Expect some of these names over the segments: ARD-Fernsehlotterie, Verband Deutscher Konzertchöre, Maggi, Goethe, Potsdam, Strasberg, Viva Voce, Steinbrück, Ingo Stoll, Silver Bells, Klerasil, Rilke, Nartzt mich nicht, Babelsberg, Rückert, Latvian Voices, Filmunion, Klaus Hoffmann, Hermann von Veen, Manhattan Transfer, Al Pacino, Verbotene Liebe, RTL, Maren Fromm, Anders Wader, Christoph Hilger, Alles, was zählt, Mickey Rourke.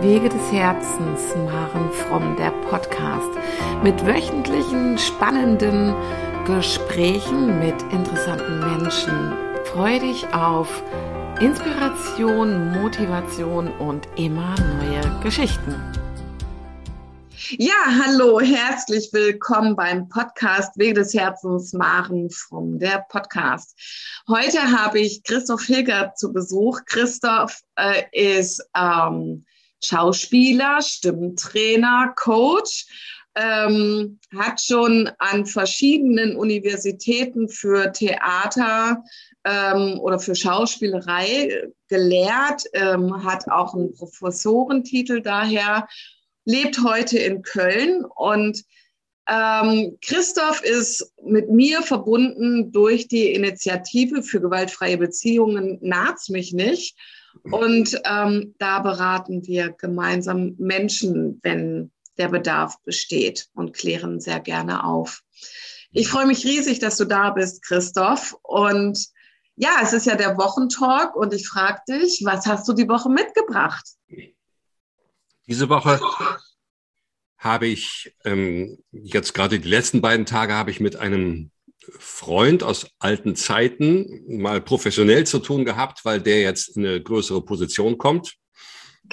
Wege des Herzens, Maren Fromm, der Podcast mit wöchentlichen spannenden Gesprächen mit interessanten Menschen. Freu dich auf Inspiration, Motivation und immer neue Geschichten. Ja, hallo, herzlich willkommen beim Podcast Wege des Herzens, Maren Fromm, der Podcast. Heute habe ich Christoph Hilger zu Besuch. Christoph ist Schauspieler, Stimmtrainer, Coach, hat schon an verschiedenen Universitäten für Theater oder für Schauspielerei gelehrt, hat auch einen Professorentitel daher, lebt heute in Köln und Christoph ist mit mir verbunden durch die Initiative für gewaltfreie Beziehungen Nartzt mich nicht. Und da beraten wir gemeinsam Menschen, wenn der Bedarf besteht, und klären sehr gerne auf. Ich freue mich riesig, dass du da bist, Christoph. Und ja, es ist ja der Wochentalk und ich frage dich, was hast du die Woche mitgebracht? Diese Woche habe ich, jetzt gerade die letzten beiden Tage, habe ich mit einem Freund aus alten Zeiten mal professionell zu tun gehabt, weil der jetzt in eine größere Position kommt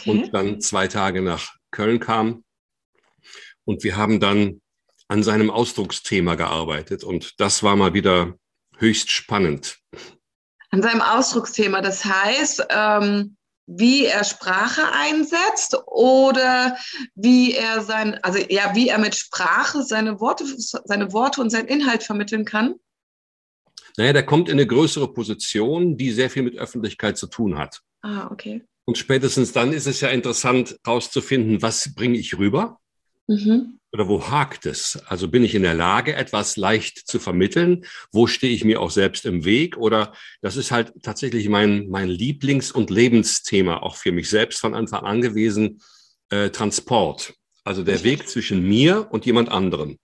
und dann 2 Tage nach Köln kam. Und wir haben dann an seinem Ausdrucksthema gearbeitet und das war mal wieder höchst spannend. An seinem Ausdrucksthema, das heißt, wie er Sprache einsetzt oder wie er mit Sprache seine Worte und seinen Inhalt vermitteln kann? Naja, der kommt in eine größere Position, die sehr viel mit Öffentlichkeit zu tun hat. Ah, okay. Und spätestens dann ist es ja interessant, herauszufinden, was bringe ich rüber? Mhm. Oder wo hakt es? Also bin ich in der Lage, etwas leicht zu vermitteln? Wo stehe ich mir auch selbst im Weg? Oder das ist halt tatsächlich mein Lieblings- und Lebensthema, auch für mich selbst von Anfang an gewesen, Transport. Also der Weg zwischen mir und jemand anderem.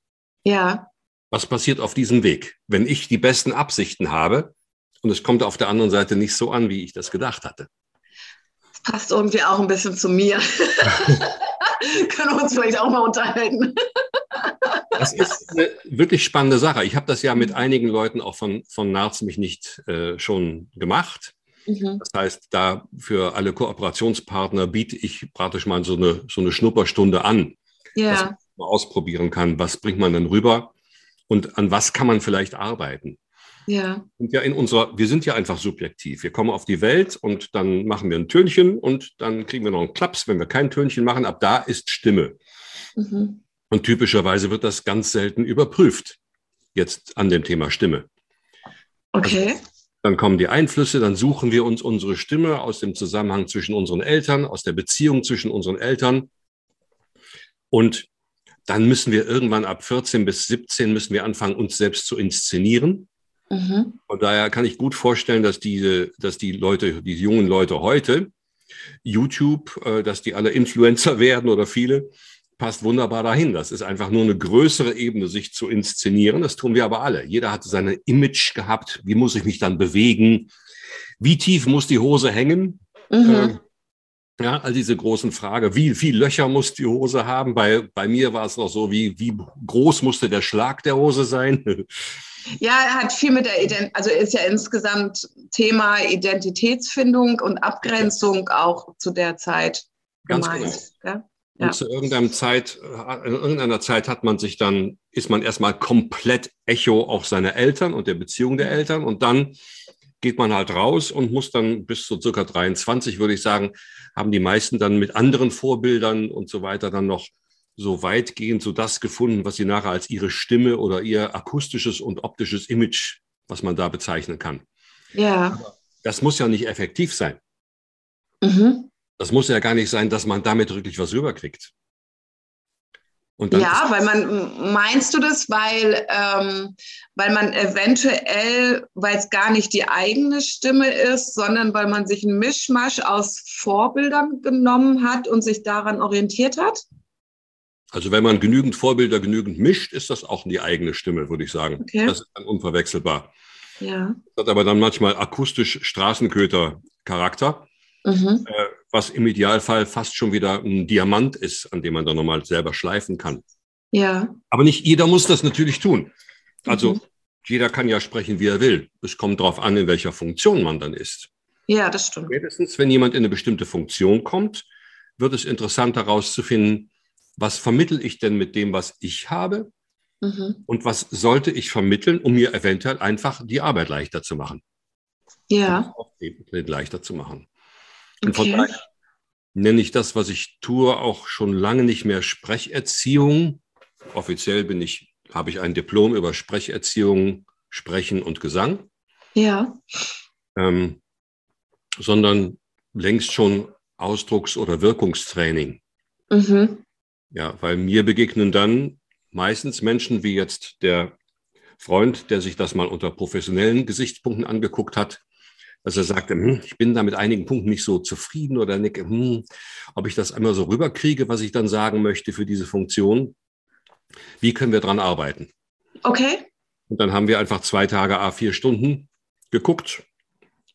Ja. Was passiert auf diesem Weg, wenn ich die besten Absichten habe und es kommt auf der anderen Seite nicht so an, wie ich das gedacht hatte? Das passt irgendwie auch ein bisschen zu mir. Können wir uns vielleicht auch mal unterhalten. Das ist eine wirklich spannende Sache. Ich habe das ja mit einigen Leuten auch von Nartzt mich nicht schon gemacht. Mhm. Das heißt, da für alle Kooperationspartner biete ich praktisch mal so eine Schnupperstunde an, dass man mal ausprobieren kann, was bringt man denn rüber und an was kann man vielleicht arbeiten. Ja. Und ja, wir sind ja einfach subjektiv. Wir kommen auf die Welt und dann machen wir ein Tönchen und dann kriegen wir noch einen Klaps, wenn wir kein Tönchen machen. Ab da ist Stimme. Mhm. Und typischerweise wird das ganz selten überprüft, jetzt an dem Thema Stimme. Okay. Also, dann kommen die Einflüsse, dann suchen wir uns unsere Stimme aus dem Zusammenhang zwischen unseren Eltern, aus der Beziehung zwischen unseren Eltern. Und dann müssen wir irgendwann ab 14 bis 17 müssen wir anfangen, uns selbst zu inszenieren. Mhm. Von daher kann ich gut vorstellen, dass die jungen Leute heute, YouTube, dass die alle Influencer werden oder viele, passt wunderbar dahin. Das ist einfach nur eine größere Ebene, sich zu inszenieren. Das tun wir aber alle. Jeder hatte seine Image gehabt. Wie muss ich mich dann bewegen? Wie tief muss die Hose hängen? Mhm. All diese großen Fragen. Wie viele Löcher muss die Hose haben? Bei mir war es noch so, wie groß musste der Schlag der Hose sein? Ja, er hat viel mit der ist ja insgesamt Thema Identitätsfindung und Abgrenzung auch zu der Zeit gemeint. Genau. Ja? Und zu irgendeiner Zeit hat man sich dann, ist man erstmal komplett Echo auf seine Eltern und der Beziehung der Eltern und dann geht man halt raus und muss dann bis zu circa 23, würde ich sagen, haben die meisten dann mit anderen Vorbildern und so weiter dann noch so weitgehend so das gefunden, was sie nachher als ihre Stimme oder ihr akustisches und optisches Image, was man da bezeichnen kann. Ja. Aber das muss ja nicht effektiv sein. Mhm. Das muss ja gar nicht sein, dass man damit wirklich was rüberkriegt. Und dann weil es gar nicht die eigene Stimme ist, sondern weil man sich einen Mischmasch aus Vorbildern genommen hat und sich daran orientiert hat? Also wenn man genügend Vorbilder genügend mischt, ist das auch die eigene Stimme, würde ich sagen. Okay. Das ist dann unverwechselbar. Ja. Das hat aber dann manchmal akustisch Straßenköter-Charakter. Mhm. was im Idealfall fast schon wieder ein Diamant ist, an dem man dann nochmal selber schleifen kann. Ja. Aber nicht jeder muss das natürlich tun. Also jeder kann ja sprechen, wie er will. Es kommt darauf an, in welcher Funktion man dann ist. Ja, das stimmt. Spätestens, wenn jemand in eine bestimmte Funktion kommt, wird es interessant herauszufinden, was vermittle ich denn mit dem, was ich habe? Mhm. Und was sollte ich vermitteln, um mir eventuell einfach die Arbeit leichter zu machen? Ja. Leichter zu machen. Und von daher nenne ich das, was ich tue, auch schon lange nicht mehr Sprecherziehung. Offiziell habe ich ein Diplom über Sprecherziehung, Sprechen und Gesang. Ja. Sondern längst schon Ausdrucks- oder Wirkungstraining. Mhm. Ja, weil mir begegnen dann meistens Menschen wie jetzt der Freund, der sich das mal unter professionellen Gesichtspunkten angeguckt hat, dass er sagte, ich bin da mit einigen Punkten nicht so zufrieden oder nicke, ob ich das einmal so rüberkriege, was ich dann sagen möchte für diese Funktion. Wie können wir dran arbeiten? Okay. Und dann haben wir einfach 2 Tage A4 Stunden geguckt,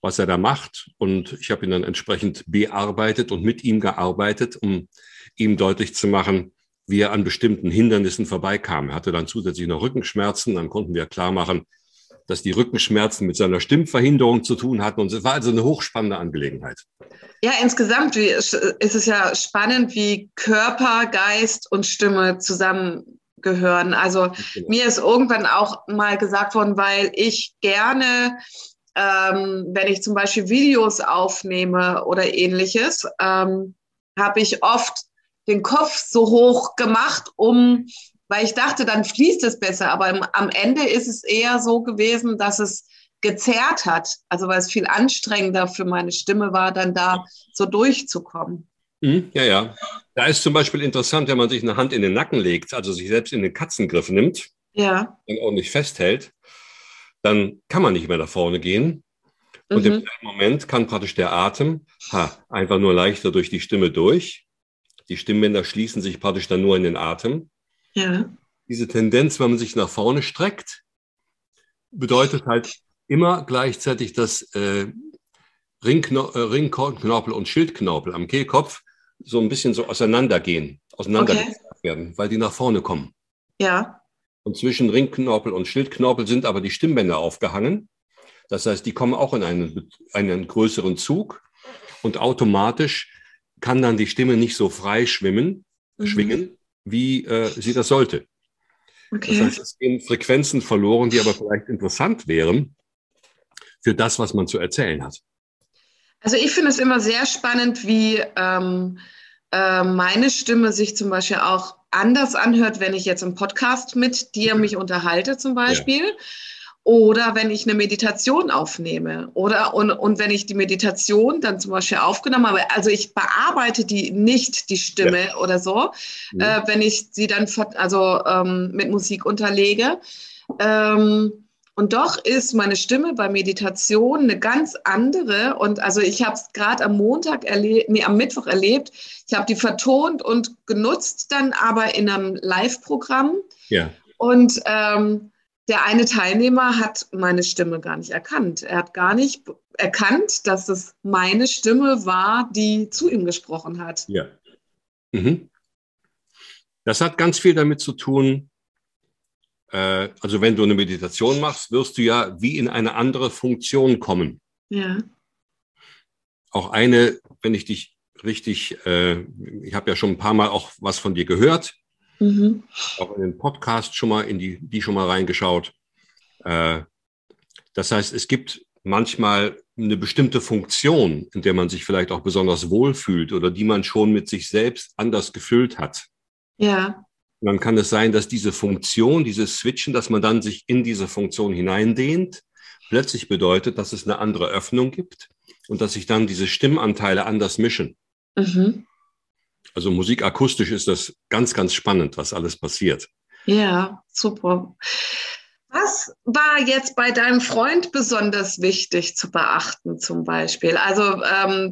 was er da macht. Und ich habe ihn dann entsprechend bearbeitet und mit ihm gearbeitet, um ihm deutlich zu machen, wie er an bestimmten Hindernissen vorbeikam. Er hatte dann zusätzlich noch Rückenschmerzen. Dann konnten wir klar machen, dass die Rückenschmerzen mit seiner Stimmverhinderung zu tun hatten. Und es war also eine hochspannende Angelegenheit. Ja, insgesamt ist es ja spannend, wie Körper, Geist und Stimme zusammengehören. Also mir ist irgendwann auch mal gesagt worden, weil ich gerne, wenn ich zum Beispiel Videos aufnehme oder ähnliches, habe ich oft den Kopf so hoch gemacht, weil ich dachte, dann fließt es besser. Aber am Ende ist es eher so gewesen, dass es gezerrt hat. Also weil es viel anstrengender für meine Stimme war, dann da so durchzukommen. Ja, ja. Da ist zum Beispiel interessant, wenn man sich eine Hand in den Nacken legt, also sich selbst in den Katzengriff nimmt, ja, und auch nicht festhält, dann kann man nicht mehr nach vorne gehen. Und im Moment kann praktisch der Atem einfach nur leichter durch die Stimme durch. Die Stimmbänder schließen sich praktisch dann nur in den Atem. Ja. Diese Tendenz, wenn man sich nach vorne streckt, bedeutet halt immer gleichzeitig, dass Ringknorpel und Schildknorpel am Kehlkopf so ein bisschen so auseinandergezogen werden, weil die nach vorne kommen. Ja. Und zwischen Ringknorpel und Schildknorpel sind aber die Stimmbänder aufgehangen. Das heißt, die kommen auch in einen größeren Zug und automatisch kann dann die Stimme nicht so frei schwingen, wie sie das sollte. Okay. Das heißt, es gehen Frequenzen verloren, die aber vielleicht interessant wären für das, was man zu erzählen hat. Also ich finde es immer sehr spannend, wie meine Stimme sich zum Beispiel auch anders anhört, wenn ich jetzt im Podcast mit dir mich unterhalte zum Beispiel. Ja. Oder wenn ich eine Meditation aufnehme. Und wenn ich die Meditation dann zum Beispiel aufgenommen habe, also ich bearbeite die Stimme oder so, wenn ich sie dann mit Musik unterlege. Und doch ist meine Stimme bei Meditation eine ganz andere. Und also ich habe es gerade am Mittwoch erlebt. Ich habe die vertont und genutzt dann aber in einem Live-Programm. Ja. Und der eine Teilnehmer hat meine Stimme gar nicht erkannt. Er hat gar nicht erkannt, dass es meine Stimme war, die zu ihm gesprochen hat. Ja. Mhm. Das hat ganz viel damit zu tun, also wenn du eine Meditation machst, wirst du ja wie in eine andere Funktion kommen. Ja. Auch eine, wenn ich dich richtig, ich habe ja schon ein paar Mal auch was von dir gehört, auch in den Podcast schon mal, in die reingeschaut. Das heißt, es gibt manchmal eine bestimmte Funktion, in der man sich vielleicht auch besonders wohlfühlt oder die man schon mit sich selbst anders gefüllt hat. Ja. Und dann kann es sein, dass diese Funktion, dieses Switchen, dass man dann sich in diese Funktion hineindehnt, plötzlich bedeutet, dass es eine andere Öffnung gibt und dass sich dann diese Stimmanteile anders mischen. Mhm. Also musikakustisch ist das ganz, ganz spannend, was alles passiert. Ja, super. Was war jetzt bei deinem Freund besonders wichtig zu beachten zum Beispiel? Also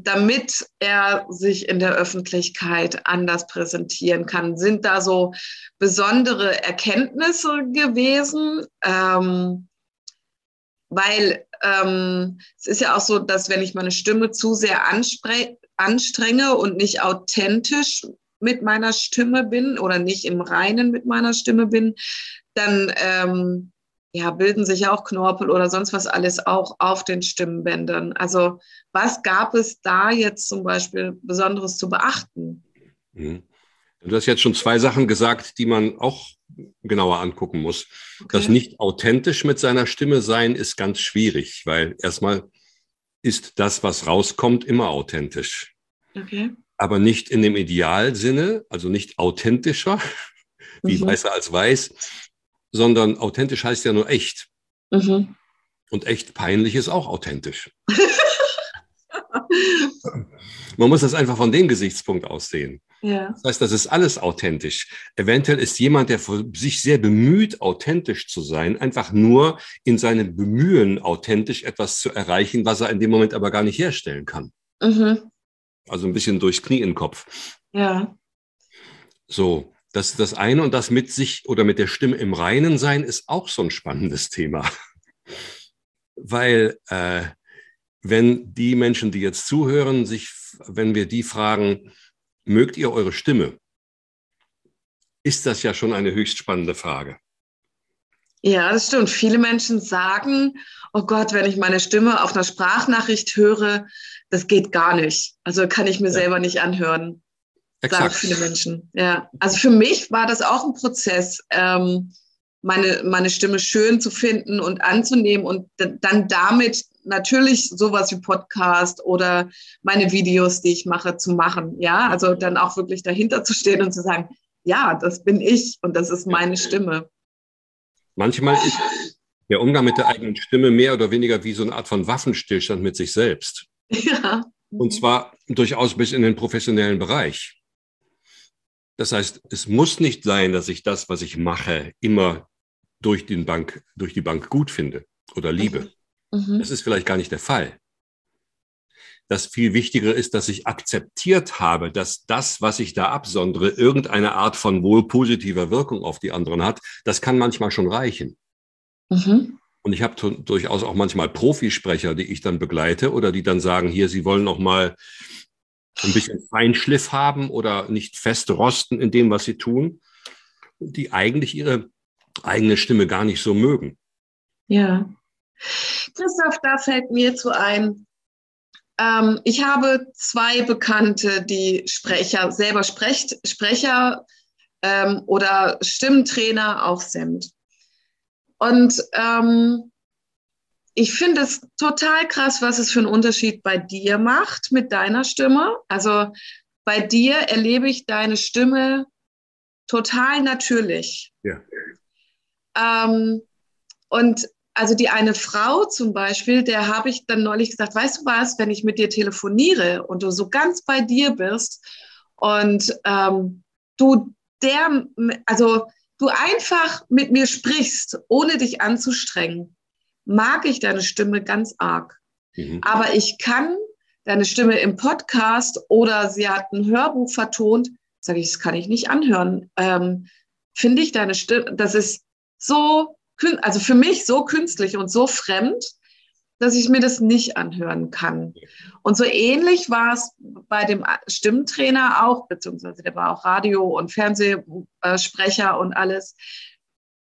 damit er sich in der Öffentlichkeit anders präsentieren kann, sind da so besondere Erkenntnisse gewesen? Weil es ist ja auch so, dass wenn ich meine Stimme zu sehr anstrenge und nicht authentisch mit meiner Stimme bin oder nicht im Reinen mit meiner Stimme bin, dann bilden sich auch Knorpel oder sonst was alles auch auf den Stimmbändern. Also was gab es da jetzt zum Beispiel Besonderes zu beachten? Mhm. Du hast jetzt schon zwei Sachen gesagt, die man auch genauer angucken muss. Okay. Das nicht authentisch mit seiner Stimme sein ist ganz schwierig, weil erstmal ist das, was rauskommt, immer authentisch. Okay. Aber nicht in dem Idealsinne, also nicht authentischer, wie weißer als weiß, sondern authentisch heißt ja nur echt. Mhm. Und echt peinlich ist auch authentisch. Man muss das einfach von dem Gesichtspunkt aus sehen. Ja. Das heißt, das ist alles authentisch. Eventuell ist jemand, der sich sehr bemüht, authentisch zu sein, einfach nur in seinem Bemühen, authentisch etwas zu erreichen, was er in dem Moment aber gar nicht herstellen kann. Mhm. Also ein bisschen durchs Knie in den Kopf. Ja. So, das ist das eine. Und das mit sich oder mit der Stimme im Reinen sein ist auch so ein spannendes Thema. Weil wenn die Menschen, die jetzt zuhören, wenn wir die fragen, mögt ihr eure Stimme? Ist das ja schon eine höchst spannende Frage. Ja, das stimmt. Viele Menschen sagen, oh Gott, wenn ich meine Stimme auf einer Sprachnachricht höre, das geht gar nicht. Also kann ich mir selber nicht anhören. Exakt. Sagen viele Menschen. Ja. Also für mich war das auch ein Prozess, meine Stimme schön zu finden und anzunehmen und dann damit natürlich sowas wie Podcast oder meine Videos, die ich mache, zu machen. Ja, also dann auch wirklich dahinter zu stehen und zu sagen, ja, das bin ich und das ist meine Stimme. Manchmal ist der Umgang mit der eigenen Stimme mehr oder weniger wie so eine Art von Waffenstillstand mit sich selbst. Ja. Und zwar durchaus bis in den professionellen Bereich. Das heißt, es muss nicht sein, dass ich das, was ich mache, immer durch die Bank gut finde oder liebe. Mhm. Das ist vielleicht gar nicht der Fall. Das viel Wichtigere ist, dass ich akzeptiert habe, dass das, was ich da absondere, irgendeine Art von wohl positiver Wirkung auf die anderen hat. Das kann manchmal schon reichen. Mhm. Und ich habe durchaus auch manchmal Profisprecher, die ich dann begleite oder die dann sagen, hier, sie wollen noch mal ein bisschen Feinschliff haben oder nicht fest rosten in dem, was sie tun, die eigentlich ihre eigene Stimme gar nicht so mögen. Ja. Christoph, da fällt mir zu ein, ich habe zwei Bekannte, die Sprecher oder Stimmtrainer auch sind. Und ich finde es total krass, was es für einen Unterschied bei dir macht mit deiner Stimme. Also bei dir erlebe ich deine Stimme total natürlich. Ja. Und also die eine Frau zum Beispiel, der habe ich dann neulich gesagt, weißt du was, wenn ich mit dir telefoniere und du so ganz bei dir bist und du einfach mit mir sprichst, ohne dich anzustrengen, mag ich deine Stimme ganz arg. Mhm. Aber ich kann deine Stimme im Podcast oder sie hat ein Hörbuch vertont, sage ich, das kann ich nicht anhören. Finde ich deine Stimme, das ist so, also für mich so künstlich und so fremd, dass ich mir das nicht anhören kann. Und so ähnlich war es bei dem Stimmtrainer auch, beziehungsweise der war auch Radio- und Fernsehsprecher und alles.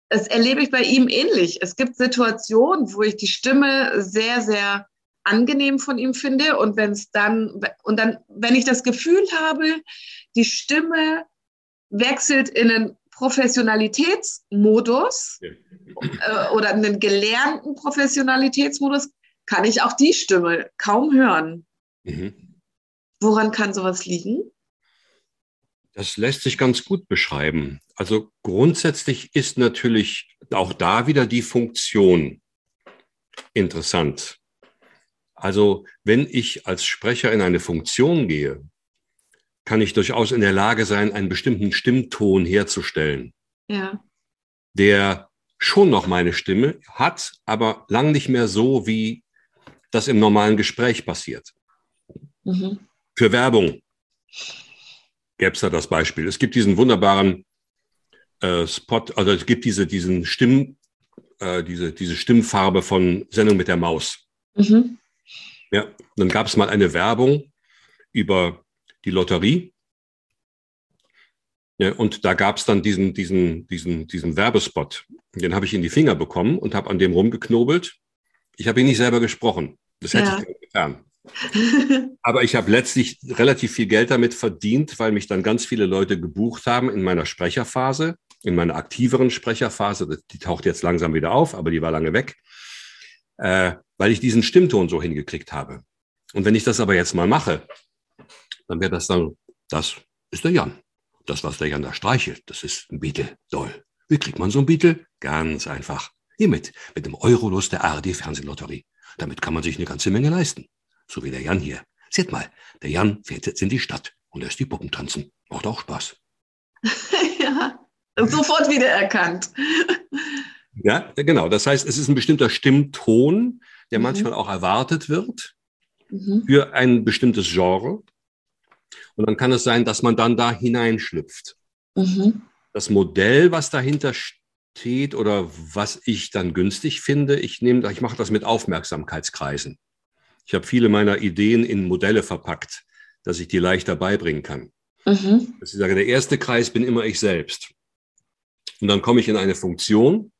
Das erlebe ich bei ihm ähnlich. Es gibt Situationen, wo ich die Stimme sehr, sehr angenehm von ihm finde. Und wenn ich das Gefühl habe, die Stimme wechselt in einen Professionalitätsmodus oder einen gelernten Professionalitätsmodus, kann ich auch die Stimme kaum hören. Mhm. Woran kann sowas liegen? Das lässt sich ganz gut beschreiben. Also grundsätzlich ist natürlich auch da wieder die Funktion interessant. Also wenn ich als Sprecher in eine Funktion gehe, kann ich durchaus in der Lage sein, einen bestimmten Stimmton herzustellen, der schon noch meine Stimme hat, aber lang nicht mehr so, wie das im normalen Gespräch passiert. Mhm. Für Werbung gäbe es da das Beispiel. Es gibt diesen wunderbaren Spot, also es gibt diese Stimmfarbe von Sendung mit der Maus. Mhm. Ja, dann gab es mal eine Werbung über die Lotterie. Ja, und da gab es dann diesen Werbespot. Den habe ich in die Finger bekommen und habe an dem rumgeknobelt. Ich habe ihn nicht selber gesprochen. Das hätte ich nicht getan. Aber ich habe letztlich relativ viel Geld damit verdient, weil mich dann ganz viele Leute gebucht haben in meiner Sprecherphase, in meiner aktiveren Sprecherphase. Die taucht jetzt langsam wieder auf, aber die war lange weg, weil ich diesen Stimmton so hingekriegt habe. Und wenn ich das aber jetzt mal mache, dann wäre das dann, das ist der Jan. Das, was der Jan da streichelt, das ist ein Beetle. Doll. Wie kriegt man so einen Beetle? Ganz einfach. Hiermit, mit dem Eurolos der ARD-Fernsehlotterie. Damit kann man sich eine ganze Menge leisten. So wie der Jan hier. Seht mal, der Jan fährt jetzt in die Stadt und lässt die Puppen tanzen. Macht auch Spaß. Ja, sofort wiedererkannt. Ja, genau. Das heißt, es ist ein bestimmter Stimmton, der manchmal auch erwartet wird für ein bestimmtes Genre. Und dann kann es sein, dass man dann da hineinschlüpft. Das Modell, was dahinter steht oder was ich dann günstig finde, ich mache das mit Aufmerksamkeitskreisen. Ich habe viele meiner Ideen in Modelle verpackt, dass ich die leichter beibringen kann. Dass ich sage, der erste Kreis bin immer ich selbst. Und dann komme ich in eine Funktion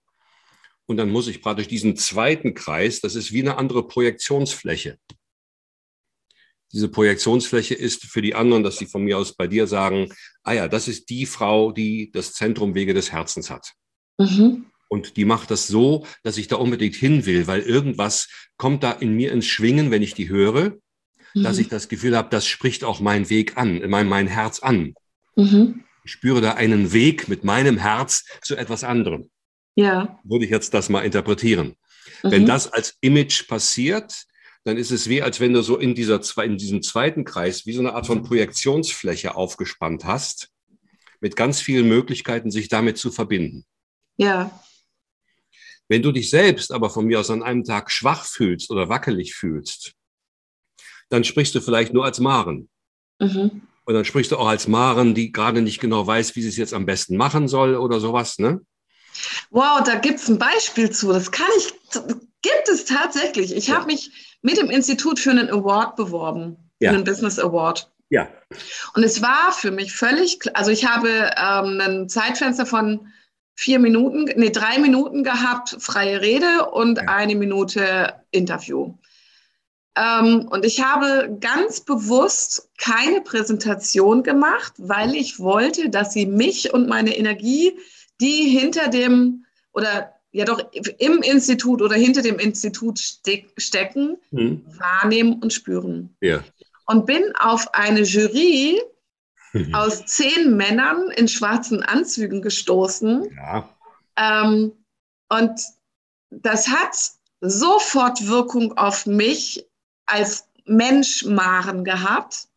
und dann muss ich praktisch diesen zweiten Kreis, das ist wie eine andere Projektionsfläche. Diese Projektionsfläche ist für die anderen, dass sie von mir aus bei dir sagen, ah ja, das ist die Frau, die das Zentrum Wege des Herzens hat. Und die macht das so, dass ich da unbedingt hin will, weil irgendwas kommt da in mir ins Schwingen, wenn ich die höre, dass ich das Gefühl habe, das spricht auch meinen Weg an, mein Herz an. Ich spüre da einen Weg mit meinem Herz zu etwas anderem. Ja. Würde ich jetzt das mal interpretieren. Wenn das als Image passiert, dann ist es wie, als wenn du so in diesem zweiten Kreis wie so eine Art von Projektionsfläche aufgespannt hast, mit ganz vielen Möglichkeiten, sich damit zu verbinden. Ja. Wenn du dich selbst aber von mir aus an einem Tag schwach fühlst oder wackelig fühlst, dann sprichst du vielleicht nur als Maren. Und dann sprichst du auch als Maren, die gerade nicht genau weiß, wie sie es jetzt am besten machen soll oder sowas, ne? Wow, da gibt es ein Beispiel zu. Gibt es tatsächlich. Ich habe mich mit dem Institut für einen Award beworben, für einen Business Award. Ja. Und es war für mich völlig klar, also ich habe ein Zeitfenster von 3 Minuten gehabt, freie Rede und 1 Minute Interview. Und ich habe ganz bewusst keine Präsentation gemacht, weil ich wollte, dass sie mich und meine Energie, die hinter dem im Institut oder hinter dem Institut stecken, wahrnehmen und spüren. Ja. Und bin auf eine Jury aus 10 Männern in schwarzen Anzügen gestoßen. Ja. Und das hat sofort Wirkung auf mich als Mensch Maren gehabt,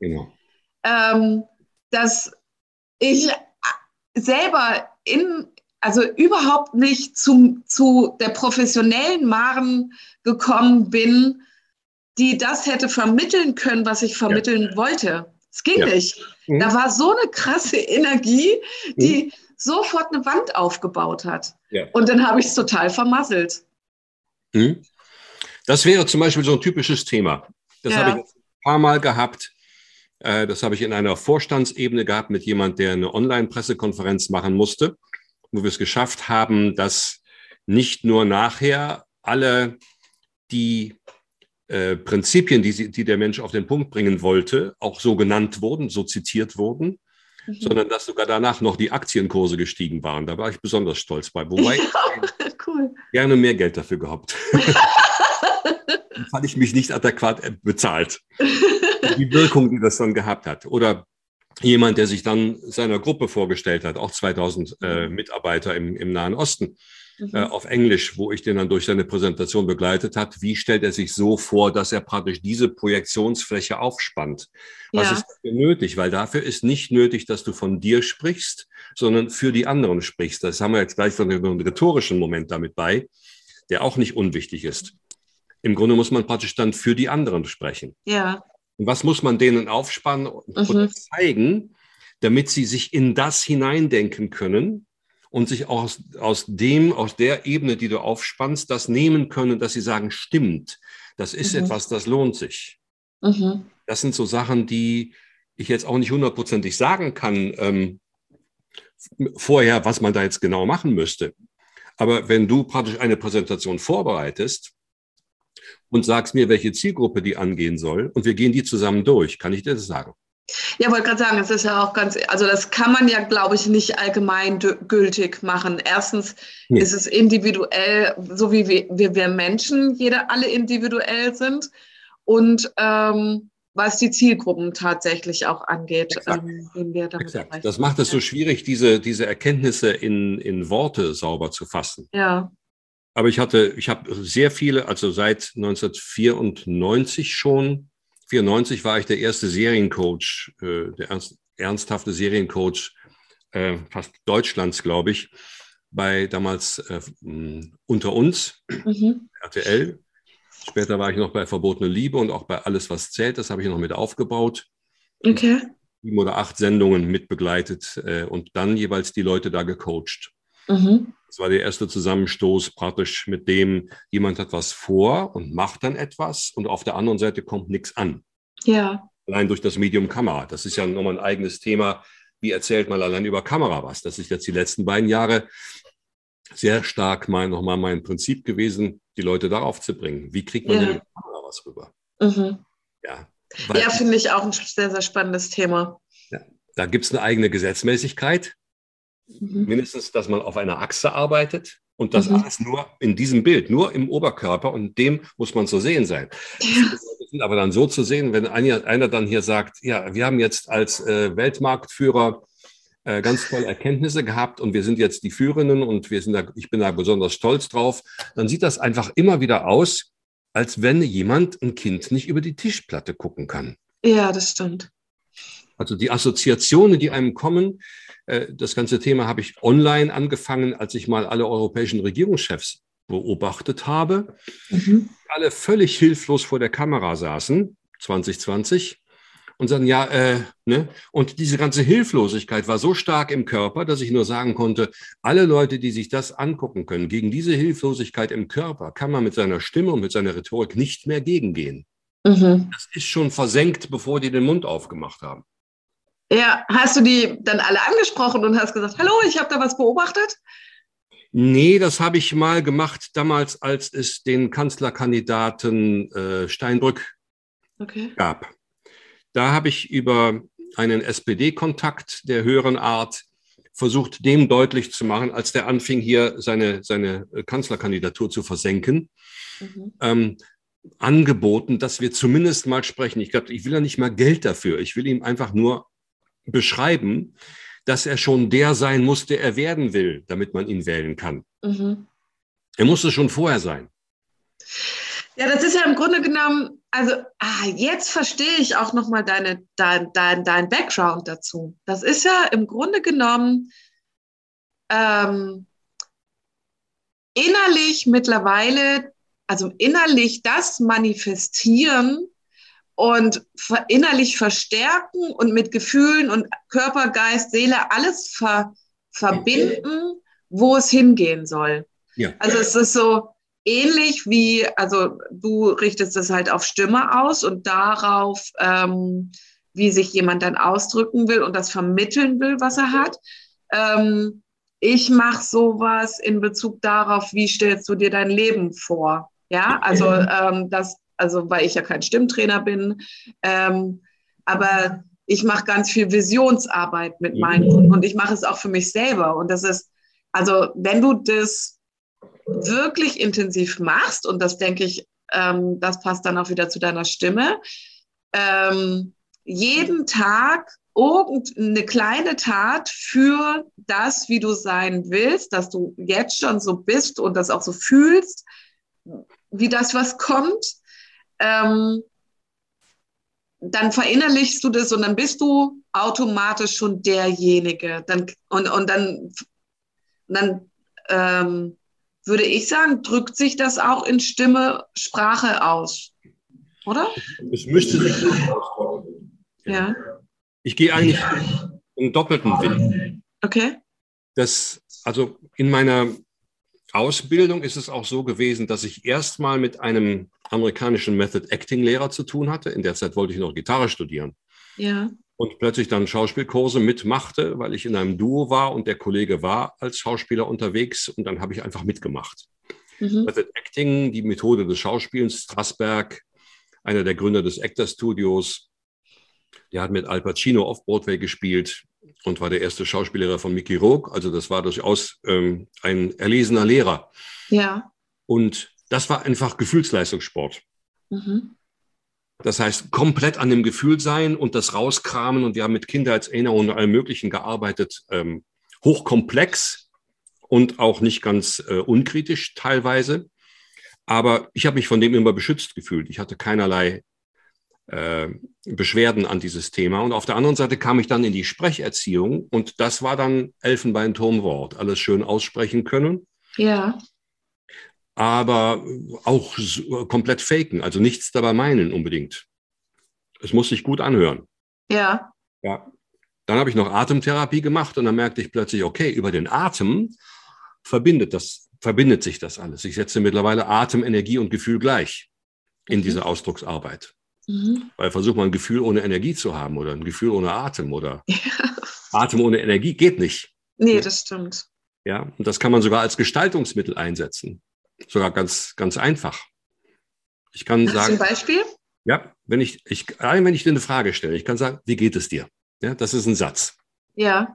dass ich selber überhaupt nicht zu der professionellen Maren gekommen bin, die das hätte vermitteln können, was ich vermitteln wollte. Es ging nicht. Da war so eine krasse Energie, die sofort eine Wand aufgebaut hat. Ja. Und dann habe ich es total vermasselt. Das wäre zum Beispiel so ein typisches Thema. Das habe ich jetzt ein paar Mal gehabt. Das habe ich in einer Vorstandsebene gehabt mit jemandem, der eine Online-Pressekonferenz machen musste, wo wir es geschafft haben, dass nicht nur nachher alle die Prinzipien, die der Mensch auf den Punkt bringen wollte, auch so genannt wurden, so zitiert wurden, sondern dass sogar danach noch die Aktienkurse gestiegen waren. Da war ich besonders stolz bei. Wobei ich gerne mehr Geld dafür gehabt. Dann fand ich mich nicht adäquat bezahlt. Die Wirkung, die das dann gehabt hat. Oder jemand, der sich dann seiner Gruppe vorgestellt hat, auch 2000 Mitarbeiter im Nahen Osten, auf Englisch, wo ich den dann durch seine Präsentation begleitet habe. Wie stellt er sich so vor, dass er praktisch diese Projektionsfläche aufspannt? Was ist dafür nötig? Weil dafür ist nicht nötig, dass du von dir sprichst, sondern für die anderen sprichst. Das haben wir jetzt gleich dann einen rhetorischen Moment damit bei, der auch nicht unwichtig ist. Im Grunde muss man praktisch dann für die anderen sprechen. Ja. Und was muss man denen aufspannen und zeigen, damit sie sich in das hineindenken können und sich aus der Ebene, die du aufspannst, das nehmen können, dass sie sagen, stimmt, das ist etwas, das lohnt sich. Das sind so Sachen, die ich jetzt auch nicht hundertprozentig sagen kann vorher, was man da jetzt genau machen müsste. Aber wenn du praktisch eine Präsentation vorbereitest und sagst mir, welche Zielgruppe die angehen soll, und wir gehen die zusammen durch, kann ich dir das sagen? Ja, wollte gerade sagen, das ist ja auch ganz, also das kann man ja, glaube ich, nicht allgemeingültig machen. Erstens ist es individuell, so wie wir Menschen alle individuell sind, und was die Zielgruppen tatsächlich auch angeht. Das macht es so schwierig, diese Erkenntnisse in Worte sauber zu fassen. Ja. Aber ich habe sehr viele, also seit 1994 schon, 1994 war ich der erste Seriencoach, der ernsthafte Seriencoach fast Deutschlands, glaube ich, bei damals Unter uns, RTL. Später war ich noch bei Verbotene Liebe und auch bei Alles, was zählt. Das habe ich noch mit aufgebaut. Okay. 7 oder 8 Sendungen mitbegleitet und dann jeweils die Leute da gecoacht. Mhm. Das war der erste Zusammenstoß praktisch mit dem, jemand hat was vor und macht dann etwas und auf der anderen Seite kommt nichts an. Ja. Allein durch das Medium Kamera. Das ist ja nochmal ein eigenes Thema. Wie erzählt man allein über Kamera was? Das ist jetzt die letzten 2 Jahre sehr stark nochmal mein Prinzip gewesen, die Leute darauf zu bringen. Wie kriegt man denn über Kamera was rüber? Mhm. Ja, ja, finde ich auch ein sehr, sehr spannendes Thema. Ja, da gibt es eine eigene Gesetzmäßigkeit. Mindestens, dass man auf einer Achse arbeitet und das alles nur in diesem Bild, nur im Oberkörper, und dem muss man zu sehen sein. Ja. Das sind aber dann so zu sehen, wenn einer dann hier sagt, ja, wir haben jetzt als Weltmarktführer ganz tolle Erkenntnisse gehabt und wir sind jetzt die Führenden und ich bin da besonders stolz drauf, dann sieht das einfach immer wieder aus, als wenn jemand, ein Kind, nicht über die Tischplatte gucken kann. Ja, das stimmt. Also die Assoziationen, die einem kommen, das ganze Thema habe ich online angefangen, als ich mal alle europäischen Regierungschefs beobachtet habe. Mhm. Alle völlig hilflos vor der Kamera saßen, 2020, und sagten, ja, ne? Und diese ganze Hilflosigkeit war so stark im Körper, dass ich nur sagen konnte, alle Leute, die sich das angucken können, gegen diese Hilflosigkeit im Körper kann man mit seiner Stimme und mit seiner Rhetorik nicht mehr gegengehen. Mhm. Das ist schon versenkt, bevor die den Mund aufgemacht haben. Ja, hast du die dann alle angesprochen und hast gesagt, hallo, ich habe da was beobachtet? Nee, das habe ich mal gemacht, damals, als es den Kanzlerkandidaten Steinbrück gab. Da habe ich über einen SPD-Kontakt der höheren Art versucht, dem deutlich zu machen, als der anfing, hier seine Kanzlerkandidatur zu versenken, angeboten, dass wir zumindest mal sprechen. Ich glaube, ich will ja nicht mal Geld dafür, ich will ihm einfach nur beschreiben, dass er schon der sein muss, der er werden will, damit man ihn wählen kann. Mhm. Er musste schon vorher sein. Ja, das ist ja im Grunde genommen, also jetzt verstehe ich auch nochmal dein Background dazu. Das ist ja im Grunde genommen innerlich mittlerweile, also innerlich das Manifestieren und innerlich verstärken und mit Gefühlen und Körper, Geist, Seele alles verbinden, wo es hingehen soll. Ja. Also es ist so ähnlich wie, also du richtest das halt auf Stimme aus und darauf, wie sich jemand dann ausdrücken will und das vermitteln will, was er hat. Ich mache sowas in Bezug darauf, wie stellst du dir dein Leben vor? Ja, also weil ich ja kein Stimmtrainer bin, aber ich mache ganz viel Visionsarbeit mit meinen Kunden und ich mache es auch für mich selber. Und das ist, also wenn du das wirklich intensiv machst, und das denke ich, das passt dann auch wieder zu deiner Stimme, jeden Tag irgendeine kleine Tat für das, wie du sein willst, dass du jetzt schon so bist und das auch so fühlst, wie das, was kommt, dann verinnerlichst du das und dann bist du automatisch schon derjenige. Dann würde ich sagen, drückt sich das auch in Stimme, Sprache aus, oder? Es müsste sich ausdrücken. Ja. Ich gehe eigentlich einen doppelten Weg. Okay. Also in meiner Ausbildung ist es auch so gewesen, dass ich erstmal mit einem amerikanischen Method-Acting-Lehrer zu tun hatte. In der Zeit wollte ich noch Gitarre studieren. Ja. Und plötzlich dann Schauspielkurse mitmachte, weil ich in einem Duo war und der Kollege war als Schauspieler unterwegs. Und dann habe ich einfach mitgemacht. Mhm. Method Acting, die Methode des Schauspielens, Strasberg, einer der Gründer des Actor Studios, der hat mit Al Pacino auf Broadway gespielt und war der erste Schauspiellehrer von Mickey Rourke. Also das war durchaus ein erlesener Lehrer. Ja. Und das war einfach Gefühlsleistungssport. Mhm. Das heißt, komplett an dem Gefühl sein und das rauskramen. Und wir haben mit Kindheitserinnerungen und allem Möglichen gearbeitet. Hochkomplex und auch nicht ganz unkritisch teilweise. Aber ich habe mich von dem immer beschützt gefühlt. Ich hatte keinerlei Beschwerden an dieses Thema. Und auf der anderen Seite kam ich dann in die Sprecherziehung. Und das war dann Elfenbeinturmwort. Alles schön aussprechen können. Ja. Aber auch komplett faken, also nichts dabei meinen unbedingt. Es muss sich gut anhören. Ja. Ja. Dann habe ich noch Atemtherapie gemacht und dann merkte ich plötzlich, okay, über den Atem verbindet sich das alles. Ich setze mittlerweile Atem, Energie und Gefühl gleich in diese Ausdrucksarbeit. Mhm. Weil versuch mal, ein Gefühl ohne Energie zu haben oder ein Gefühl ohne Atem oder Atem ohne Energie geht nicht. Nee, das stimmt. Ja, und das kann man sogar als Gestaltungsmittel einsetzen. Sogar ganz, ganz einfach. Ich kann sagen, zum Beispiel? Ja, wenn ich dir eine Frage stelle, ich kann sagen, wie geht es dir? Ja, das ist ein Satz. Ja.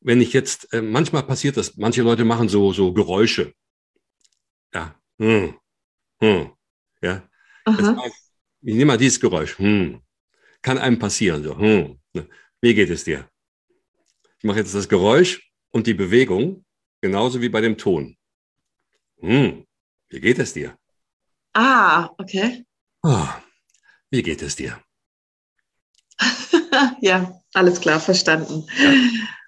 Wenn ich jetzt, manchmal passiert das, manche Leute machen so Geräusche. Ja. Hm. Hm. Ja. Ich nehme mal dieses Geräusch. Hm. Kann einem passieren. So. Hm. Wie geht es dir? Ich mache jetzt das Geräusch und die Bewegung, genauso wie bei dem Ton. Wie geht es dir? Ah, okay. Oh, wie geht es dir? Ja, alles klar, verstanden. Ja.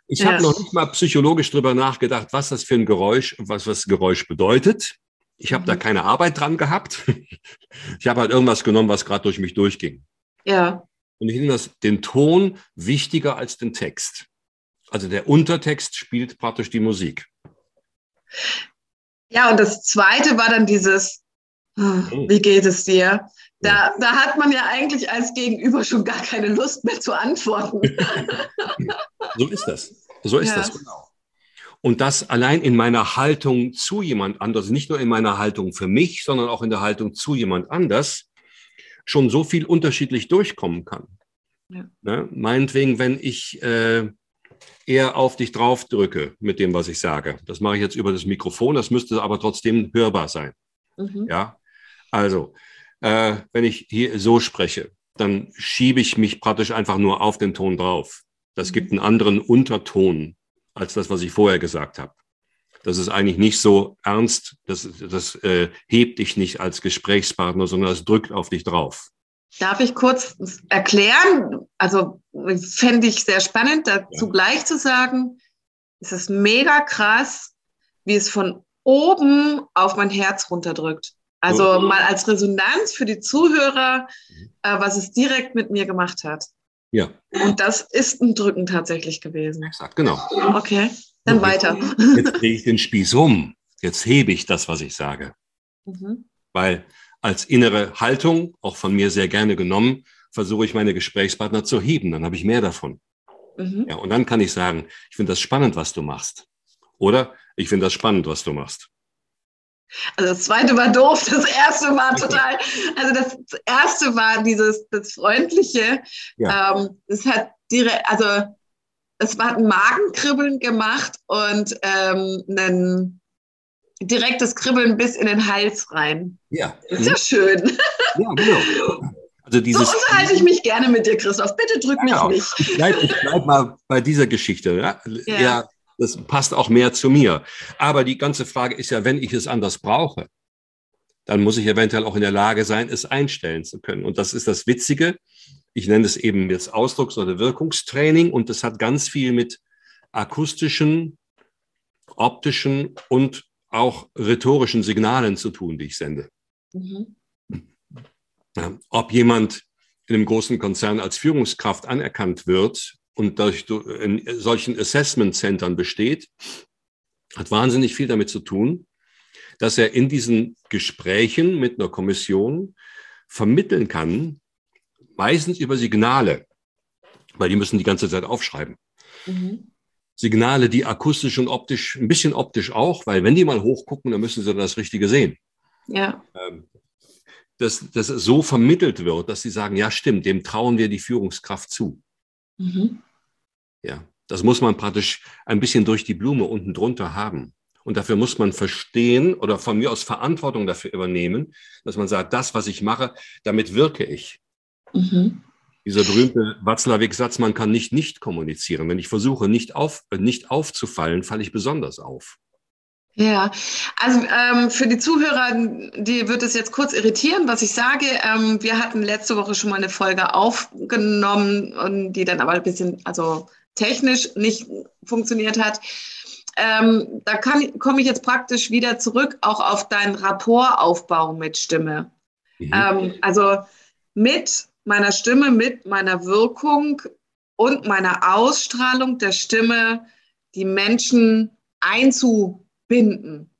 Ich habe noch nicht mal psychologisch drüber nachgedacht, was das für ein Geräusch, was Geräusch bedeutet. Ich habe da keine Arbeit dran gehabt. Ich habe halt irgendwas genommen, was gerade durch mich durchging. Ja. Und ich nehme den Ton wichtiger als den Text. Also der Untertext spielt praktisch die Musik. Ja, und das Zweite war dann dieses, wie geht es dir? Da hat man ja eigentlich als Gegenüber schon gar keine Lust mehr zu antworten. So ist das. So ist das, genau. Und das allein in meiner Haltung zu jemand anders, nicht nur in meiner Haltung für mich, sondern auch in der Haltung zu jemand anders, schon so viel unterschiedlich durchkommen kann. Ja. Ne? Meinetwegen, wenn ich eher auf dich drauf drücke mit dem, was ich sage. Das mache ich jetzt über das Mikrofon, das müsste aber trotzdem hörbar sein. Mhm. Ja? Also, wenn ich hier so spreche, dann schiebe ich mich praktisch einfach nur auf den Ton drauf. Das gibt einen anderen Unterton als das, was ich vorher gesagt habe. Das ist eigentlich nicht so ernst, das hebt dich nicht als Gesprächspartner, sondern das drückt auf dich drauf. Darf ich kurz erklären? Also fände ich sehr spannend, dazu gleich zu sagen, es ist mega krass, wie es von oben auf mein Herz runterdrückt. Also mal als Resonanz für die Zuhörer, was es direkt mit mir gemacht hat. Ja. Und das ist ein Drücken tatsächlich gewesen. Exakt, genau. Okay, dann weiter. Jetzt drehe ich den Spieß um. Jetzt hebe ich das, was ich sage. Mhm. Weil als innere Haltung, auch von mir sehr gerne genommen, versuche ich meine Gesprächspartner zu heben. Dann habe ich mehr davon. Mhm. Ja, und dann kann ich sagen, ich finde das spannend, was du machst. Oder ich finde das spannend, was du machst. Also das zweite war doof, das erste war total, also das erste war das Freundliche. Ja. Es hat ein Magenkribbeln gemacht und ein direktes Kribbeln bis in den Hals rein. Ja. Ist ja schön. Ja, genau. Also so unterhalte ich mich gerne mit dir, Christoph. Bitte drück mich nicht. Ich bleib mal bei dieser Geschichte. Ja? Ja. Ja, das passt auch mehr zu mir. Aber die ganze Frage ist ja, wenn ich es anders brauche, dann muss ich eventuell auch in der Lage sein, es einstellen zu können. Und das ist das Witzige. Ich nenne es eben jetzt Ausdrucks- oder Wirkungstraining. Und das hat ganz viel mit akustischen, optischen und auch rhetorischen Signalen zu tun, die ich sende. Mhm. Ja, ob jemand in einem großen Konzern als Führungskraft anerkannt wird und dadurch in solchen Assessment-Centern besteht, hat wahnsinnig viel damit zu tun, dass er in diesen Gesprächen mit einer Kommission vermitteln kann, meistens über Signale, weil die müssen die ganze Zeit aufschreiben. Mhm. Signale, die akustisch und optisch, ein bisschen optisch auch, weil wenn die mal hochgucken, dann müssen sie das Richtige sehen. Ja. Dass so vermittelt wird, dass sie sagen, ja stimmt, dem trauen wir die Führungskraft zu. Mhm. Ja, das muss man praktisch ein bisschen durch die Blume unten drunter haben. Und dafür muss man verstehen oder von mir aus Verantwortung dafür übernehmen, dass man sagt, das, was ich mache, damit wirke ich. Mhm. Dieser berühmte Watzlawick-Satz, man kann nicht kommunizieren. Wenn ich versuche, nicht aufzufallen, falle ich besonders auf. Ja, also für die Zuhörer, die wird es jetzt kurz irritieren, was ich sage. Wir hatten letzte Woche schon mal eine Folge aufgenommen, und die dann aber ein bisschen technisch nicht funktioniert hat. Da komme ich jetzt praktisch wieder zurück, auch auf deinen Rapportaufbau mit Stimme. Mhm. Mit meiner Stimme, mit meiner Wirkung und meiner Ausstrahlung der Stimme die Menschen einzubinden,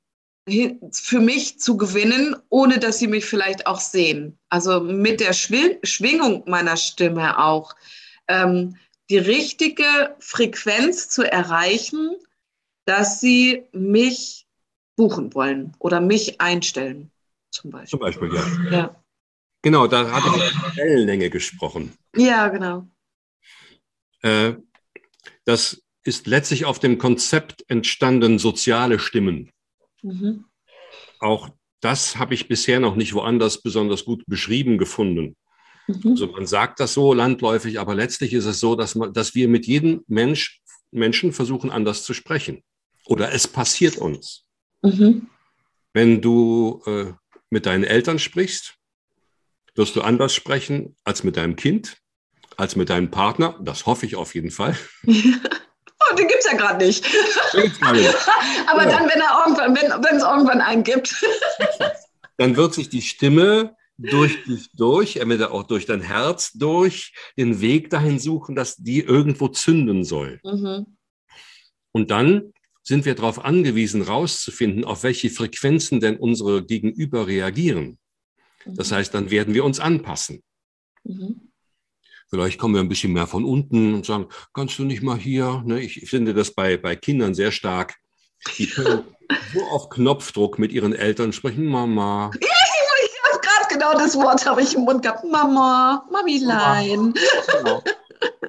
für mich zu gewinnen, ohne dass sie mich vielleicht auch sehen. Also mit der Schwingung meiner Stimme auch die richtige Frequenz zu erreichen, dass sie mich buchen wollen oder mich einstellen, zum Beispiel. Zum Beispiel, ja. Genau, da hatte ich über Wellenlänge gesprochen. Ja, genau. Das ist letztlich auf dem Konzept entstanden, soziale Stimmen. Mhm. Auch das habe ich bisher noch nicht woanders besonders gut beschrieben gefunden. Mhm. Also man sagt das so landläufig, aber letztlich ist es so, dass wir mit jedem Menschen versuchen, anders zu sprechen. Oder es passiert uns. Mhm. Wenn du mit deinen Eltern sprichst, wirst du anders sprechen als mit deinem Kind, als mit deinem Partner. Das hoffe ich auf jeden Fall. Oh, den gibt es ja gerade nicht. Aber ja. Dann, wenn es irgendwann einen gibt. Dann wird sich die Stimme durch dich durch, entweder auch durch dein Herz, durch den Weg dahin suchen, dass die irgendwo zünden soll. Mhm. Und dann sind wir darauf angewiesen, rauszufinden, auf welche Frequenzen denn unsere Gegenüber reagieren. Das heißt, dann werden wir uns anpassen. Mhm. Vielleicht kommen wir ein bisschen mehr von unten und sagen, kannst du nicht mal hier? Ne, ich finde das bei Kindern sehr stark. Die können so auf Knopfdruck mit ihren Eltern sprechen, Mama. Ja, ich habe gerade genau das Wort habe ich im Mund gehabt. Mama, Mamilein. Genau.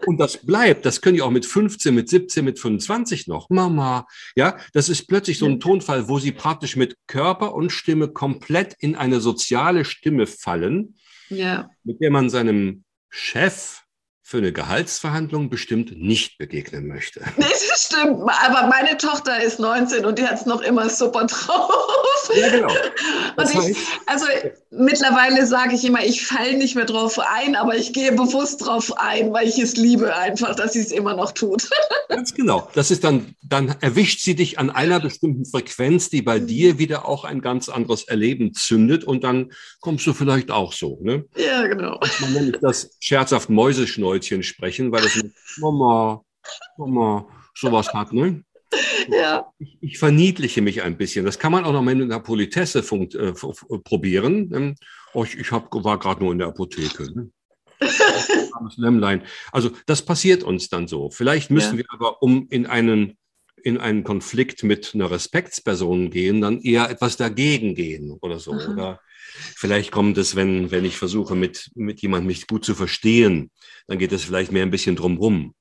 Und das bleibt, das können die auch mit 15, mit 17, mit 25 noch. Mama, ja, das ist plötzlich so ein Tonfall, wo sie praktisch mit Körper und Stimme komplett in eine soziale Stimme fallen, ja, mit der man seinem Chef für eine Gehaltsverhandlung bestimmt nicht begegnen möchte. Nee, das stimmt, aber meine Tochter ist 19 und die hat es noch immer super drauf. Ja, genau. Und mittlerweile sage ich immer, ich falle nicht mehr drauf ein, aber ich gehe bewusst drauf ein, weil ich es liebe einfach, dass sie es immer noch tut. Ganz genau. Das ist dann erwischt sie dich an einer bestimmten Frequenz, die bei dir wieder auch ein ganz anderes Erleben zündet, und dann kommst du vielleicht auch so. Ne? Ja, genau. Man nennt das scherzhaft Mäuseschnäuzchen sprechen, weil das mit Mama sowas hat, ne? Ja. Ich verniedliche mich ein bisschen. Das kann man auch noch mit einer Politesse probieren. Ich war gerade nur in der Apotheke. Ne? Also das passiert uns dann so. Vielleicht müssen wir aber, um in einen Konflikt mit einer Respektsperson gehen, dann eher etwas dagegen gehen oder so. Mhm. Oder vielleicht kommt es, wenn ich versuche, mit jemandem mich gut zu verstehen, dann geht es vielleicht mehr ein bisschen drumherum.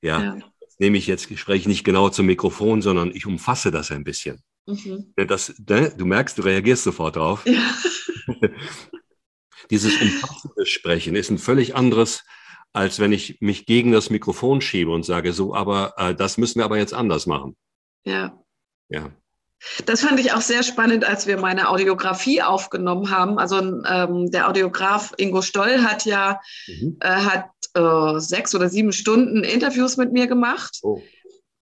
Ja? Nehme ich jetzt Gespräch nicht genau zum Mikrofon, sondern ich umfasse das ein bisschen. Mhm. Du merkst, du reagierst sofort drauf. Ja. Dieses umfassende Sprechen ist ein völlig anderes, als wenn ich mich gegen das Mikrofon schiebe und sage, so, aber das müssen wir aber jetzt anders machen. Ja. Das fand ich auch sehr spannend, als wir meine Audiografie aufgenommen haben. Also der Audiograf Ingo Stoll hat 6 oder 7 Stunden Interviews mit mir gemacht. Oh.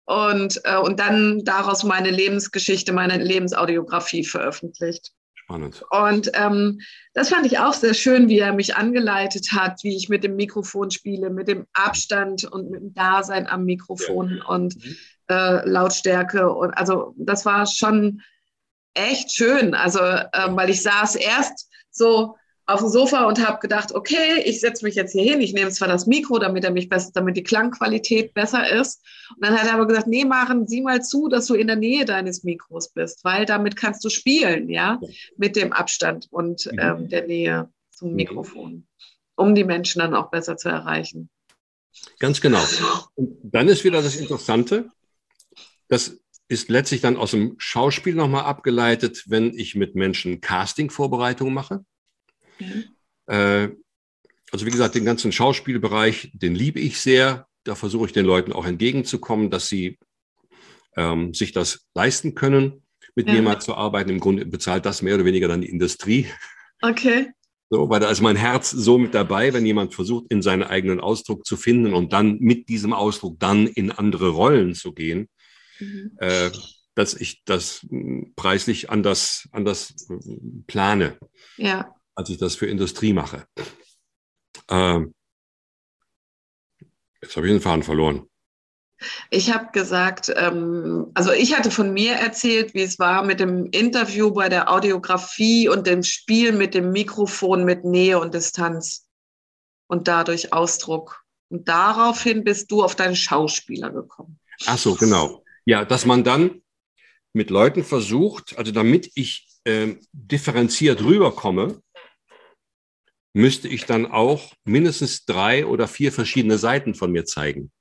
Und dann daraus meine Lebensgeschichte, meine Lebensaudiografie veröffentlicht. Spannend. Und das fand ich auch sehr schön, wie er mich angeleitet hat, wie ich mit dem Mikrofon spiele, mit dem Abstand und mit dem Dasein am Mikrofon und Lautstärke. Und also das war schon echt schön. Also, weil ich saß erst so auf dem Sofa und habe gedacht, okay, ich setze mich jetzt hier hin, ich nehme zwar das Mikro, damit die Klangqualität besser ist. Und dann hat er aber gesagt, nee, Maren, sieh mal zu, dass du in der Nähe deines Mikros bist, weil damit kannst du spielen, ja, mit dem Abstand und der Nähe zum Mikrofon, um die Menschen dann auch besser zu erreichen. Ganz genau. Und dann ist wieder das Interessante, das ist letztlich dann aus dem Schauspiel nochmal abgeleitet, wenn ich mit Menschen Casting-Vorbereitungen mache. Also wie gesagt, den ganzen Schauspielbereich, den liebe ich sehr. Da versuche ich den Leuten auch entgegenzukommen, dass sie sich das leisten können, mit mir mal zu arbeiten. Im Grunde bezahlt das mehr oder weniger dann die Industrie. Okay. So, weil da ist mein Herz so mit dabei, wenn jemand versucht, in seinen eigenen Ausdruck zu finden und dann mit diesem Ausdruck dann in andere Rollen zu gehen, dass ich das preislich anders plane. Ja. Als ich das für Industrie mache. Jetzt habe ich den Faden verloren. Ich habe gesagt, also ich hatte von mir erzählt, wie es war mit dem Interview bei der Audiografie und dem Spiel mit dem Mikrofon, mit Nähe und Distanz und dadurch Ausdruck. Und daraufhin bist du auf deinen Schauspieler gekommen. Ach so, genau. Ja, dass man dann mit Leuten versucht, also damit ich differenziert rüberkomme, müsste ich dann auch mindestens 3 oder 4 verschiedene Seiten von mir zeigen.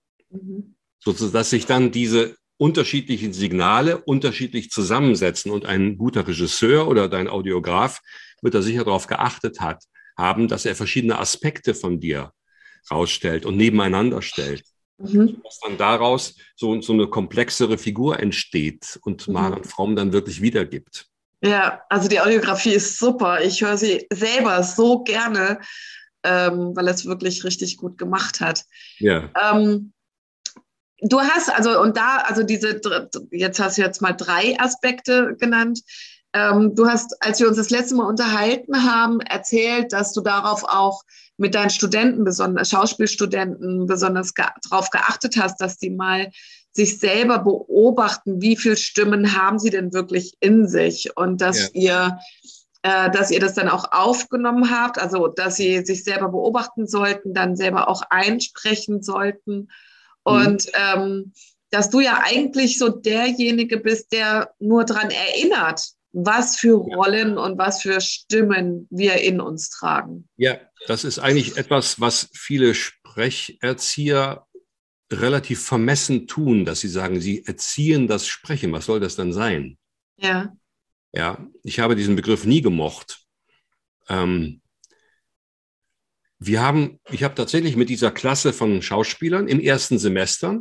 Sodass sich dann diese unterschiedlichen Signale unterschiedlich zusammensetzen. Und ein guter Regisseur oder dein Audiograf wird da sicher darauf geachtet haben, dass er verschiedene Aspekte von dir rausstellt und nebeneinander stellt. Dass dann daraus so eine komplexere Figur entsteht und Maren Fromm dann wirklich wiedergibt. Ja, also die Audiografie ist super. Ich höre sie selber so gerne, weil es wirklich richtig gut gemacht hat. Ja. Du hast jetzt hast du jetzt mal 3 Aspekte genannt. Du hast, als wir uns das letzte Mal unterhalten haben, erzählt, dass du darauf auch mit deinen Studenten, Schauspielstudenten, darauf geachtet hast, dass die mal sich selber beobachten, wie viele Stimmen haben sie denn wirklich in sich und dass ihr das dann auch aufgenommen habt, also dass sie sich selber beobachten sollten, dann selber auch einsprechen sollten und dass du ja eigentlich so derjenige bist, der nur daran erinnert, was für Rollen und was für Stimmen wir in uns tragen. Ja, das ist eigentlich etwas, was viele Sprecherzieher relativ vermessen tun, dass sie sagen, sie erziehen das Sprechen. Was soll das dann sein? Ja. Ja, ich habe diesen Begriff nie gemocht. Ich habe tatsächlich mit dieser Klasse von Schauspielern im ersten Semester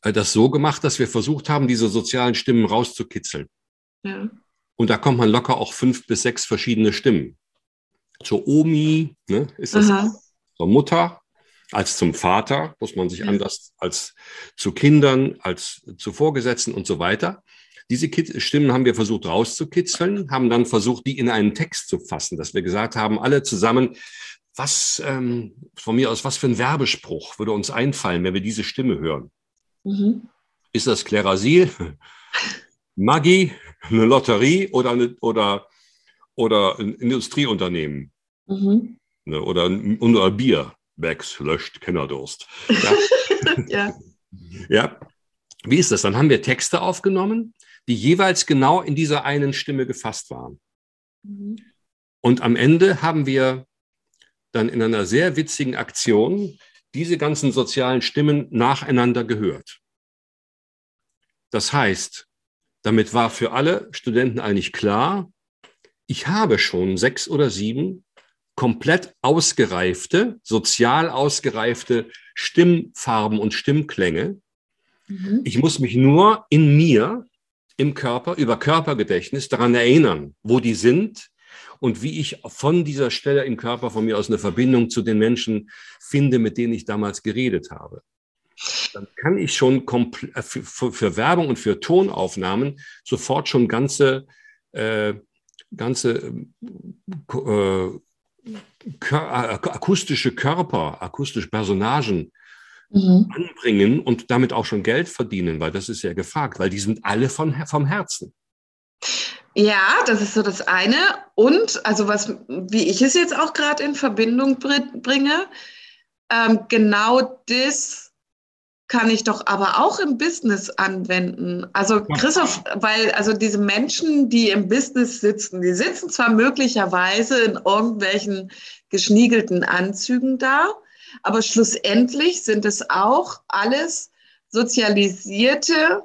das so gemacht, dass wir versucht haben, diese sozialen Stimmen rauszukitzeln. Ja. Und da kommt man locker auch 5 bis 6 verschiedene Stimmen. Zur Omi, ne, ist das zur Mutter, als zum Vater, muss man sich anders als zu Kindern, als zu Vorgesetzten und so weiter. Diese Stimmen haben wir versucht rauszukitzeln, haben dann versucht, die in einen Text zu fassen, dass wir gesagt haben, alle zusammen, was für ein Werbespruch würde uns einfallen, wenn wir diese Stimme hören? Ist das Klerasil, Maggi, eine Lotterie oder ein Industrieunternehmen oder Bier? Becks löscht Kinderdurst. Ja. Ja. Wie ist das? Dann haben wir Texte aufgenommen, die jeweils genau in dieser einen Stimme gefasst waren. Und am Ende haben wir dann in einer sehr witzigen Aktion diese ganzen sozialen Stimmen nacheinander gehört. Das heißt, damit war für alle Studenten eigentlich klar, ich habe schon 6 oder 7 komplett ausgereifte, sozial ausgereifte Stimmfarben und Stimmklänge. Ich muss mich nur in mir, im Körper, über Körpergedächtnis daran erinnern, wo die sind und wie ich von dieser Stelle im Körper von mir aus eine Verbindung zu den Menschen finde, mit denen ich damals geredet habe. Dann kann ich schon für Werbung und für Tonaufnahmen sofort schon ganze akustische Körper, akustische Personagen anbringen und damit auch schon Geld verdienen, weil das ist ja gefragt, weil die sind alle vom Herzen. Ja, das ist so das eine. Und, also was, wie ich es jetzt auch gerade in Verbindung bringe, genau das kann ich doch aber auch im Business anwenden. Also Christoph, weil also diese Menschen, die im Business sitzen, die sitzen zwar möglicherweise in irgendwelchen geschniegelten Anzügen da, aber schlussendlich sind es auch alles sozialisierte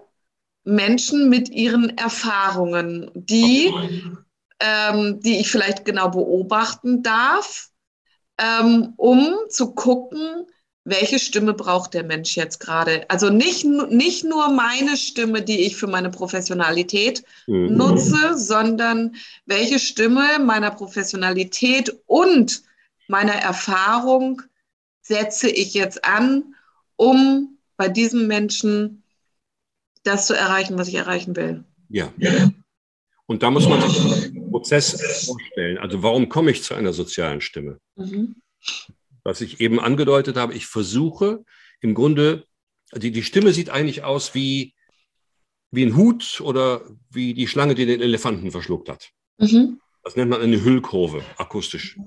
Menschen mit ihren Erfahrungen, die ich vielleicht genau beobachten darf, um zu gucken, welche Stimme braucht der Mensch jetzt gerade. Also nicht nur meine Stimme, die ich für meine Professionalität nutze, sondern welche Stimme meiner Professionalität und meiner Erfahrung setze ich jetzt an, um bei diesem Menschen das zu erreichen, was ich erreichen will. Ja. Und da muss man sich einen Prozess vorstellen. Also warum komme ich zu einer sozialen Stimme? Mhm. Was ich eben angedeutet habe, ich versuche im Grunde, die Stimme sieht eigentlich aus wie ein Hut oder wie die Schlange, die den Elefanten verschluckt hat. Mhm. Das nennt man eine Hüllkurve, akustisch.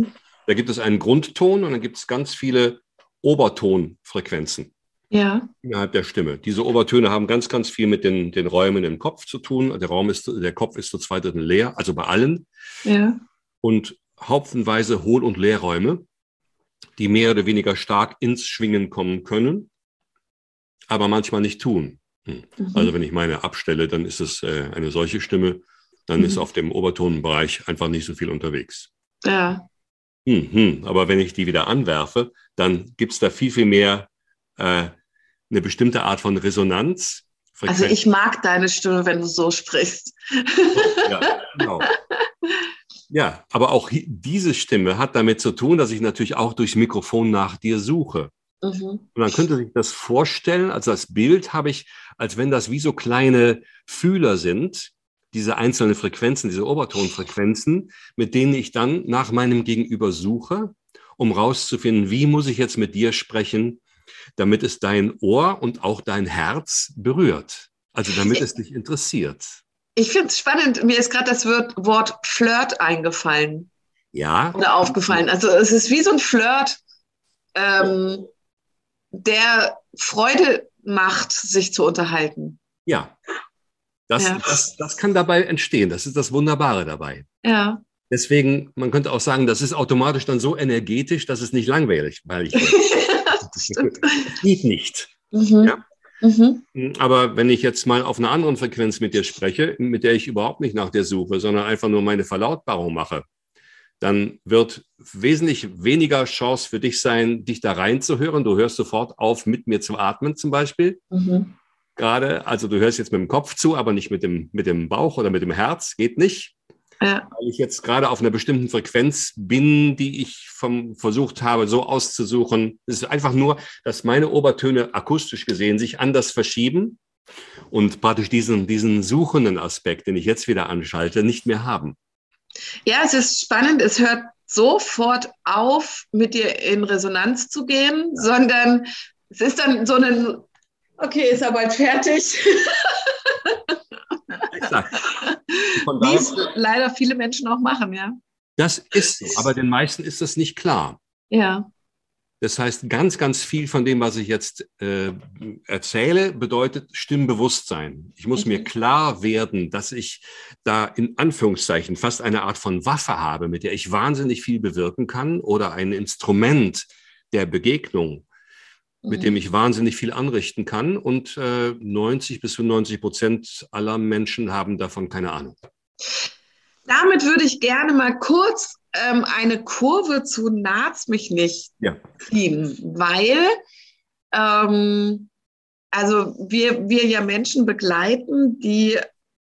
Da gibt es einen Grundton und dann gibt es ganz viele Obertonfrequenzen innerhalb der Stimme. Diese Obertöne haben ganz, ganz viel mit den Räumen im Kopf zu tun. Der Kopf ist zu 2 Drittel leer, also bei allen. Ja. Und haufenweise Hohl- und Leerräume, die mehr oder weniger stark ins Schwingen kommen können, aber manchmal nicht tun. Also wenn ich meine abstelle, dann ist es eine solche Stimme, dann ist auf dem Obertonenbereich einfach nicht so viel unterwegs. Ja. Aber wenn ich die wieder anwerfe, dann gibt es da viel, viel mehr eine bestimmte Art von Resonanz. Also ich mag deine Stimme, wenn du so sprichst. Ja, genau. Ja, aber auch diese Stimme hat damit zu tun, dass ich natürlich auch durchs Mikrofon nach dir suche. Und man könnte sich das vorstellen, also das Bild habe ich, als wenn das wie so kleine Fühler sind, diese einzelnen Frequenzen, diese Obertonfrequenzen, mit denen ich dann nach meinem Gegenüber suche, um rauszufinden, wie muss ich jetzt mit dir sprechen, damit es dein Ohr und auch dein Herz berührt. Also damit es dich interessiert. Ich finde es spannend, mir ist gerade das Wort Flirt eingefallen. Ja. Oder aufgefallen. Also es ist wie so ein Flirt, der Freude macht, sich zu unterhalten. Ja. Das kann dabei entstehen. Das ist das Wunderbare dabei. Ja. Deswegen, man könnte auch sagen, das ist automatisch dann so energetisch, dass es nicht langweilig wird. Das stimmt. Das geht nicht. Ja. Aber wenn ich jetzt mal auf einer anderen Frequenz mit dir spreche, mit der ich überhaupt nicht nach dir suche, sondern einfach nur meine Verlautbarung mache, dann wird wesentlich weniger Chance für dich sein, dich da reinzuhören. Du hörst sofort auf, mit mir zu atmen zum Beispiel. Gerade, also du hörst jetzt mit dem Kopf zu, aber nicht mit dem Bauch oder mit dem Herz, geht nicht. Ja. Weil ich jetzt gerade auf einer bestimmten Frequenz bin, die ich versucht habe, so auszusuchen. Es ist einfach nur, dass meine Obertöne akustisch gesehen sich anders verschieben und praktisch diesen suchenden Aspekt, den ich jetzt wieder anschalte, nicht mehr haben. Ja, es ist spannend. Es hört sofort auf, mit dir in Resonanz zu gehen, sondern es ist dann so ein, okay, ist er bald fertig. Exakt. Wie es leider viele Menschen auch machen, ja. Das ist so, aber den meisten ist das nicht klar. Ja. Das heißt, ganz, ganz viel von dem, was ich jetzt erzähle, bedeutet Stimmbewusstsein. Ich muss mir klar werden, dass ich da in Anführungszeichen fast eine Art von Waffe habe, mit der ich wahnsinnig viel bewirken kann oder ein Instrument der Begegnung, mit dem ich wahnsinnig viel anrichten kann. Und 90-95% aller Menschen haben davon keine Ahnung. Damit würde ich gerne mal kurz eine Kurve zu Nartzt mich nicht ziehen, weil also wir ja Menschen begleiten, die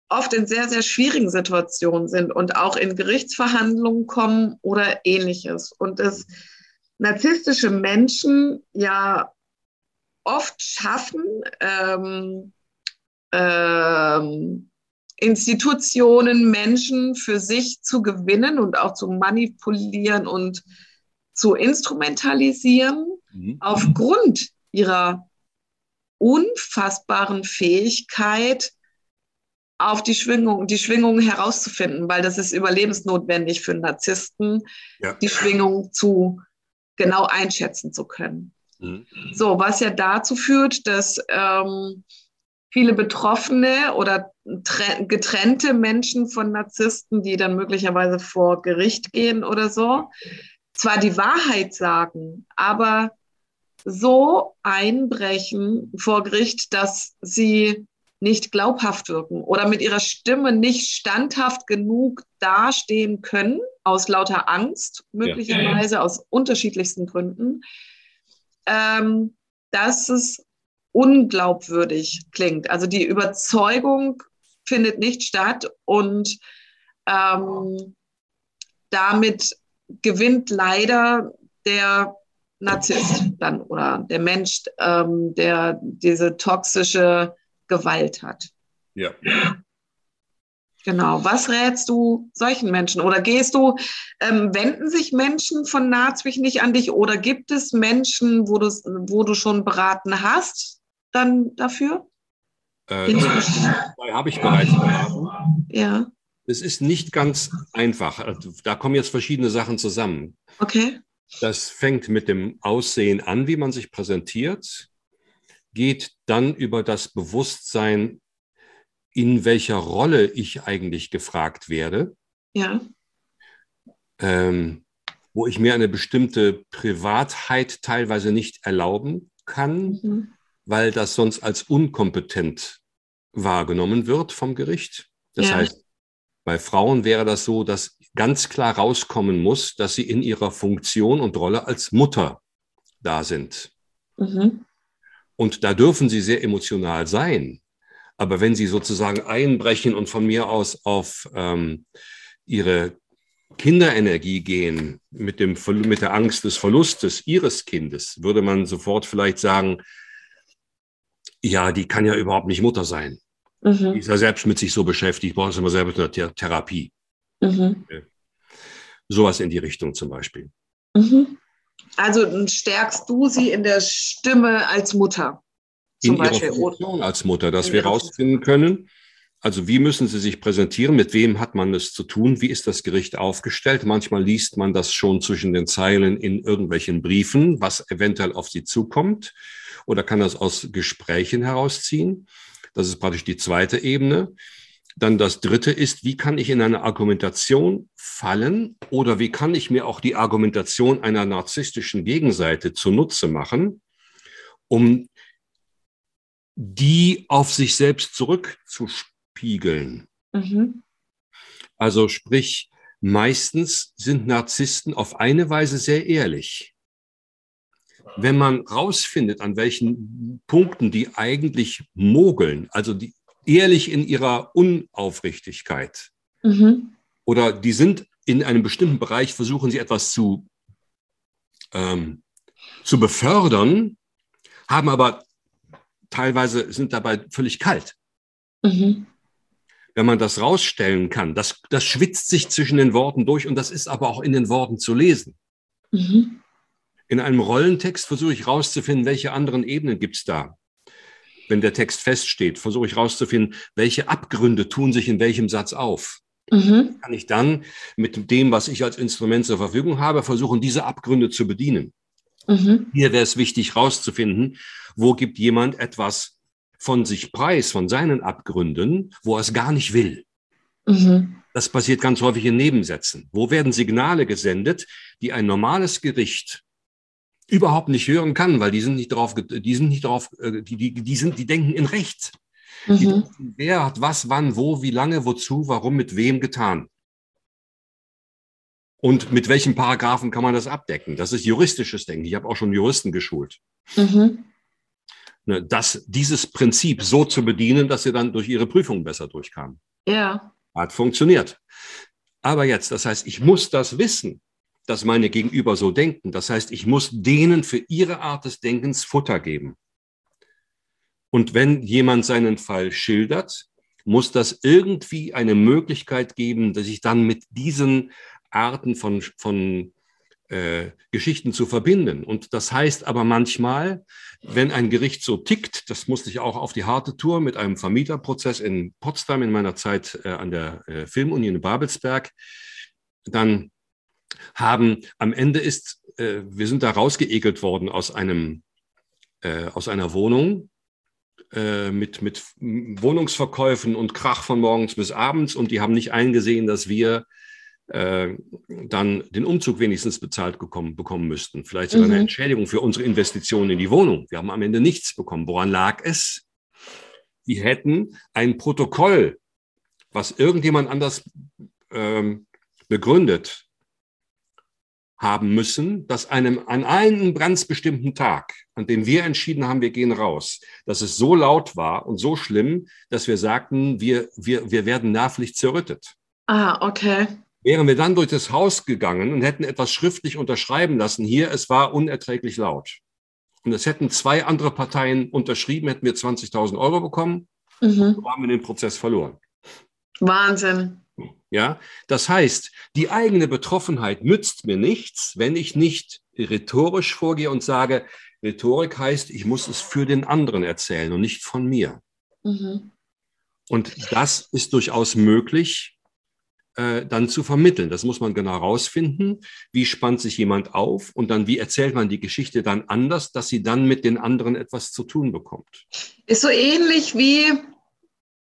oft in sehr, sehr schwierigen Situationen sind und auch in Gerichtsverhandlungen kommen oder Ähnliches. Und dass narzisstische Menschen ja oft schaffen, Institutionen, Menschen für sich zu gewinnen und auch zu manipulieren und zu instrumentalisieren, aufgrund ihrer unfassbaren Fähigkeit, auf die Schwingung herauszufinden, weil das ist überlebensnotwendig für einen Narzissten, ja, die Schwingung zu genau einschätzen zu können. Mhm. So, was ja dazu führt, dass viele Betroffene oder getrennte Menschen von Narzissten, die dann möglicherweise vor Gericht gehen oder so, zwar die Wahrheit sagen, aber so einbrechen vor Gericht, dass sie nicht glaubhaft wirken oder mit ihrer Stimme nicht standhaft genug dastehen können, aus lauter Angst, möglicherweise aus unterschiedlichsten Gründen, dass es unglaubwürdig klingt. Also die Überzeugung findet nicht statt und damit gewinnt leider der Narzisst dann oder der Mensch, der diese toxische Gewalt hat. Ja. Genau. Was rätst du solchen Menschen? Oder gehst du, wenden sich Menschen von Nartzt mich nicht an dich? Oder gibt es Menschen, wo du schon beraten hast, dann dafür? Habe ich bereits beraten. Ja. Es ist nicht ganz einfach. Also, da kommen jetzt verschiedene Sachen zusammen. Okay. Das fängt mit dem Aussehen an, wie man sich präsentiert, geht dann über das Bewusstsein, in welcher Rolle ich eigentlich gefragt werde. Ja. Wo ich mir eine bestimmte Privatheit teilweise nicht erlauben kann, weil das sonst als unkompetent wahrgenommen wird vom Gericht. Das heißt, bei Frauen wäre das so, dass ganz klar rauskommen muss, dass sie in ihrer Funktion und Rolle als Mutter da sind. Mhm. Und da dürfen sie sehr emotional sein. Aber wenn sie sozusagen einbrechen und von mir aus auf ihre Kinderenergie gehen, mit der Angst des Verlustes ihres Kindes, würde man sofort vielleicht sagen, ja, die kann ja überhaupt nicht Mutter sein. Mhm. Die ist ja selbst mit sich so beschäftigt, braucht es immer selber eine Therapie. Mhm. Sowas in die Richtung zum Beispiel. Mhm. Also stärkst du sie in der Stimme als Mutter? Zum Beispiel ihrer Funktion als Mutter, dass wir herausfinden können, also wie müssen sie sich präsentieren, mit wem hat man es zu tun, wie ist das Gericht aufgestellt. Manchmal liest man das schon zwischen den Zeilen in irgendwelchen Briefen, was eventuell auf sie zukommt, oder kann das aus Gesprächen herausziehen. Das ist praktisch die zweite Ebene. Dann das dritte ist, wie kann ich in eine Argumentation fallen oder wie kann ich mir auch die Argumentation einer narzisstischen Gegenseite zunutze machen, um die auf sich selbst zurückzuspiegeln. Mhm. Also sprich, meistens sind Narzissten auf eine Weise sehr ehrlich. Wenn man rausfindet, an welchen Punkten die eigentlich mogeln, also die ehrlich in ihrer Unaufrichtigkeit, oder die sind in einem bestimmten Bereich, versuchen sie etwas zu befördern, haben aber teilweise sind dabei völlig kalt. Mhm. Wenn man das rausstellen kann, das schwitzt sich zwischen den Worten durch und das ist aber auch in den Worten zu lesen. Mhm. In einem Rollentext versuche ich rauszufinden, welche anderen Ebenen gibt es da. Wenn der Text feststeht, versuche ich rauszufinden, welche Abgründe tun sich in welchem Satz auf. Mhm. Kann ich dann mit dem, was ich als Instrument zur Verfügung habe, versuchen, diese Abgründe zu bedienen. Mhm. Hier wäre es wichtig, rauszufinden, wo gibt jemand etwas von sich preis, von seinen Abgründen, wo er es gar nicht will. Mhm. Das passiert ganz häufig in Nebensätzen. Wo werden Signale gesendet, die ein normales Gericht überhaupt nicht hören kann, weil die denken in Recht. Mhm. Die denken, wer hat was, wann, wo, wie lange, wozu, warum, mit wem getan. Und mit welchen Paragraphen kann man das abdecken? Das ist juristisches Denken. Ich habe auch schon Juristen geschult. Mhm. Dieses Prinzip so zu bedienen, dass sie dann durch ihre Prüfung besser durchkamen. Ja. Hat funktioniert. Aber jetzt, das heißt, ich muss das wissen, dass meine Gegenüber so denken. Das heißt, ich muss denen für ihre Art des Denkens Futter geben. Und wenn jemand seinen Fall schildert, muss das irgendwie eine Möglichkeit geben, dass ich dann mit diesen Arten von Geschichten zu verbinden. Und das heißt aber manchmal, wenn ein Gericht so tickt, das musste ich auch auf die harte Tour mit einem Vermieterprozess in Potsdam in meiner Zeit an der Filmunion in Babelsberg, dann haben am Ende ist, wir sind da rausgeekelt worden aus einer Wohnung mit Wohnungsverkäufen und Krach von morgens bis abends, und die haben nicht eingesehen, dass wir dann den Umzug wenigstens bezahlt bekommen müssten. Vielleicht sogar eine Entschädigung für unsere Investitionen in die Wohnung. Wir haben am Ende nichts bekommen. Woran lag es? Die hätten ein Protokoll, was irgendjemand anders begründet haben müssen, dass einem an einem ganz bestimmten Tag, an dem wir entschieden haben, wir gehen raus, dass es so laut war und so schlimm, dass wir sagten, wir werden nervlich zerrüttet. Ah, okay. Wären wir dann durch das Haus gegangen und hätten etwas schriftlich unterschreiben lassen, hier, es war unerträglich laut. Und es hätten zwei andere Parteien unterschrieben, hätten wir 20.000 Euro bekommen, so haben wir den Prozess verloren. Wahnsinn. Ja, das heißt, die eigene Betroffenheit nützt mir nichts, wenn ich nicht rhetorisch vorgehe und sage, Rhetorik heißt, ich muss es für den anderen erzählen und nicht von mir. Und das ist durchaus möglich, dann zu vermitteln. Das muss man genau rausfinden. Wie spannt sich jemand auf? Und dann, wie erzählt man die Geschichte dann anders, dass sie dann mit den anderen etwas zu tun bekommt? Ist so ähnlich wie,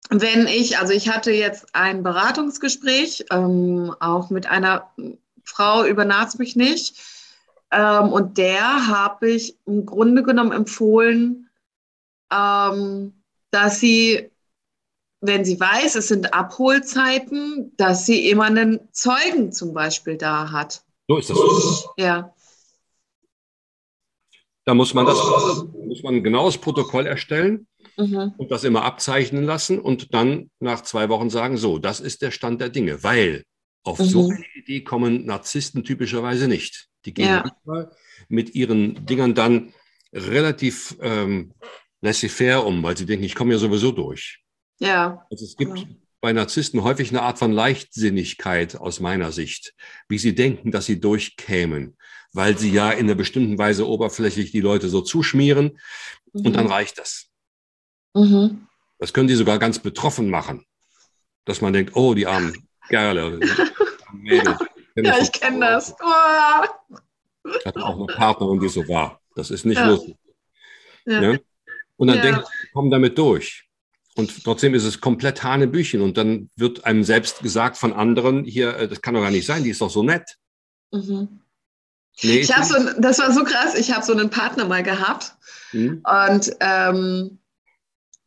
wenn ich, also ich hatte jetzt ein Beratungsgespräch, auch mit einer Frau über Nartzt mich nicht. Und der habe ich im Grunde genommen empfohlen, dass sie, wenn sie weiß, es sind Abholzeiten, dass sie immer einen Zeugen zum Beispiel da hat. So ist das. Ja. Da muss man genau das Protokoll erstellen und das immer abzeichnen lassen und dann nach 2 Wochen sagen, so, das ist der Stand der Dinge, weil auf so eine Idee kommen Narzissten typischerweise nicht. Die gehen mit ihren Dingern dann relativ laissez-faire um, weil sie denken, ich komme ja sowieso durch. Ja. Also es gibt bei Narzissten häufig eine Art von Leichtsinnigkeit aus meiner Sicht, wie sie denken, dass sie durchkämen, weil sie ja in einer bestimmten Weise oberflächlich die Leute so zuschmieren und dann reicht das. Das können die sogar ganz betroffen machen, dass man denkt, oh, die armen Kerle. Ja, ich kenne das. Ich hatte auch eine Partnerin, die so war. Das ist nicht lustig. Ja? Und dann denkt sie, komm damit durch. Und trotzdem ist es komplett Hanebüchen. Und dann wird einem selbst gesagt von anderen, hier, das kann doch gar nicht sein, die ist doch so nett. Nee, ich habe so, das war so krass, ich habe so einen Partner mal gehabt. Und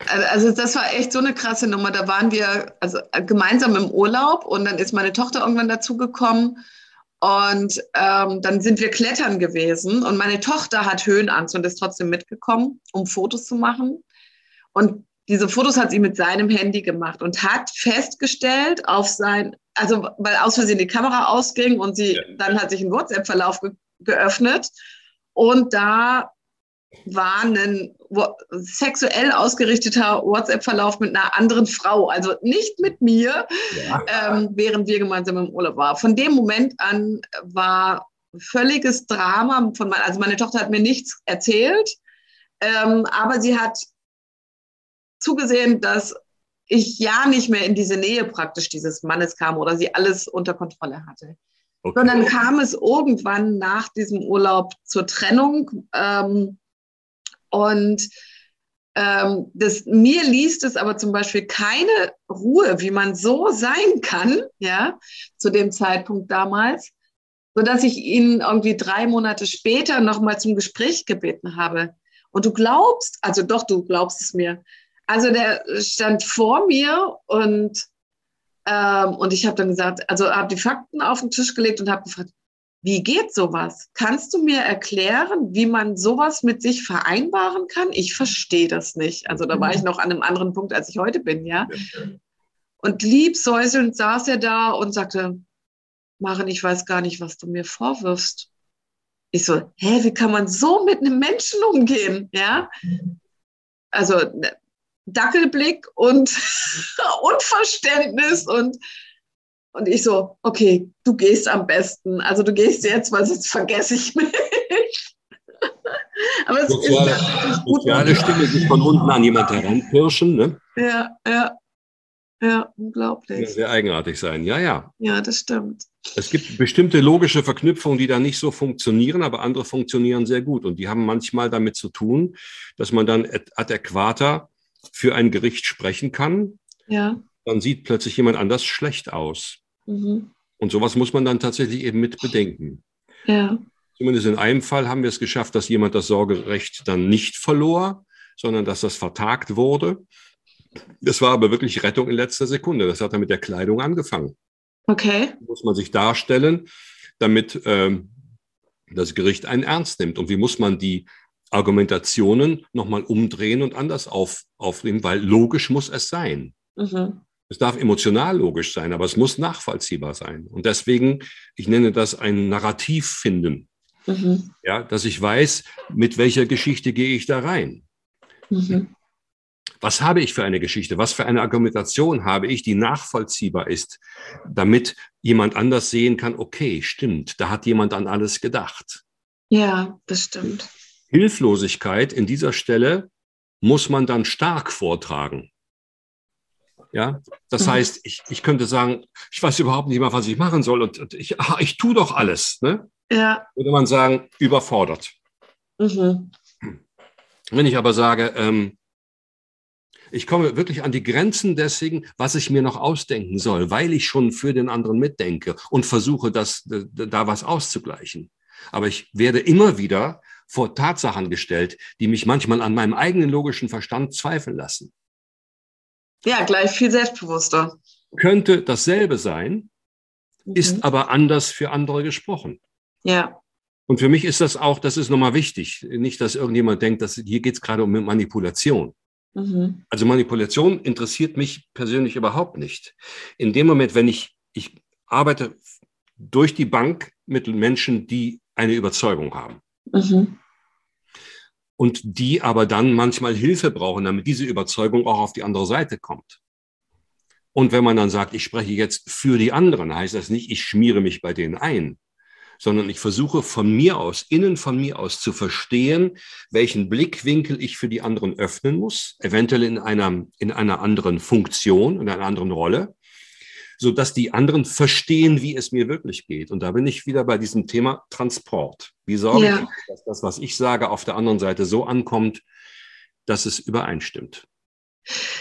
also das war echt so eine krasse Nummer. Da waren wir also gemeinsam im Urlaub und dann ist meine Tochter irgendwann dazugekommen. Und dann sind wir klettern gewesen. Und meine Tochter hat Höhenangst und ist trotzdem mitgekommen, um Fotos zu machen. Und diese Fotos hat sie mit seinem Handy gemacht und hat festgestellt, also weil aus Versehen die Kamera ausging und sie dann hat sich ein WhatsApp-Verlauf geöffnet und da war ein sexuell ausgerichteter WhatsApp-Verlauf mit einer anderen Frau, also nicht mit mir, während wir gemeinsam im Urlaub waren. Von dem Moment an war völliges Drama. Also meine Tochter hat mir nichts erzählt, aber sie hat zugesehen, dass ich ja nicht mehr in diese Nähe praktisch dieses Mannes kam oder sie alles unter Kontrolle hatte. Okay. Sondern kam es irgendwann nach diesem Urlaub zur Trennung mir ließ es aber zum Beispiel keine Ruhe, wie man so sein kann, ja, zu dem Zeitpunkt damals, sodass ich ihn irgendwie 3 Monate später nochmal zum Gespräch gebeten habe. Und du glaubst es mir. Also der stand vor mir und ich habe dann gesagt, also habe die Fakten auf den Tisch gelegt und habe gefragt, wie geht sowas? Kannst du mir erklären, wie man sowas mit sich vereinbaren kann? Ich verstehe das nicht. Also da war ich noch an einem anderen Punkt, als ich heute bin, ja. Und liebsäuselnd saß er da und sagte, Maren, ich weiß gar nicht, was du mir vorwirfst. Ich so, wie kann man so mit einem Menschen umgehen, ja? Also Dackelblick und Unverständnis und Und ich so, okay, du gehst am besten. Also du gehst jetzt, weil sonst vergesse ich mich. Aber es soziale, ist natürlich gut. Soziale Stimme, sich von unten an jemand heranpirschen, ne? Ja, ja. Ja, unglaublich. Ja, sehr eigenartig sein, ja, ja. Ja, das stimmt. Es gibt bestimmte logische Verknüpfungen, die da nicht so funktionieren, aber andere funktionieren sehr gut. Und die haben manchmal damit zu tun, dass man dann adäquater für ein Gericht sprechen kann. Ja. Dann sieht plötzlich jemand anders schlecht aus. Mhm. Und sowas muss man dann tatsächlich eben mit bedenken. Ja. Zumindest in einem Fall haben wir es geschafft, dass jemand das Sorgerecht dann nicht verlor, sondern dass das vertagt wurde. Das war aber wirklich Rettung in letzter Sekunde. Das hat dann mit der Kleidung angefangen. Okay. Wie muss man sich darstellen, damit das Gericht einen ernst nimmt? Und wie muss man die Argumentationen nochmal umdrehen und anders aufnehmen? Weil logisch muss es sein. Mhm. Es darf emotional logisch sein, aber es muss nachvollziehbar sein. Und deswegen, ich nenne das ein Narrativ finden. Mhm. Ja, dass ich weiß, mit welcher Geschichte gehe ich da rein. Mhm. Was habe ich für eine Geschichte? Was für eine Argumentation habe ich, die nachvollziehbar ist, damit jemand anders sehen kann, okay, stimmt, da hat jemand an alles gedacht. Ja, das stimmt. Hilflosigkeit in dieser Stelle muss man dann stark vortragen. Ja, das heißt, ich könnte sagen, ich weiß überhaupt nicht mehr, was ich machen soll und ich tue doch alles. Ne? Ja. Würde man sagen, überfordert. Mhm. Wenn ich aber sage, ich komme wirklich an die Grenzen deswegen, was ich mir noch ausdenken soll, weil ich schon für den anderen mitdenke und versuche, da was auszugleichen. Aber ich werde immer wieder vor Tatsachen gestellt, die mich manchmal an meinem eigenen logischen Verstand zweifeln lassen. Ja, gleich viel selbstbewusster. Könnte dasselbe sein, ist aber anders für andere gesprochen. Ja. Und für mich ist das auch, das ist nochmal wichtig, nicht, dass irgendjemand denkt, dass hier geht es gerade um Manipulation. Also Manipulation interessiert mich persönlich überhaupt nicht. In dem Moment, wenn ich arbeite durch die Bank mit Menschen, die eine Überzeugung haben. Mhm. Und die aber dann manchmal Hilfe brauchen, damit diese Überzeugung auch auf die andere Seite kommt. Und wenn man dann sagt, ich spreche jetzt für die anderen, heißt das nicht, ich schmiere mich bei denen ein, sondern ich versuche von mir aus zu verstehen, welchen Blickwinkel ich für die anderen öffnen muss, eventuell in einer anderen Funktion, in einer anderen Rolle, sodass die anderen verstehen, wie es mir wirklich geht. Und da bin ich wieder bei diesem Thema Transport. Wie sorge ich, dass das, was ich sage, auf der anderen Seite so ankommt, dass es übereinstimmt.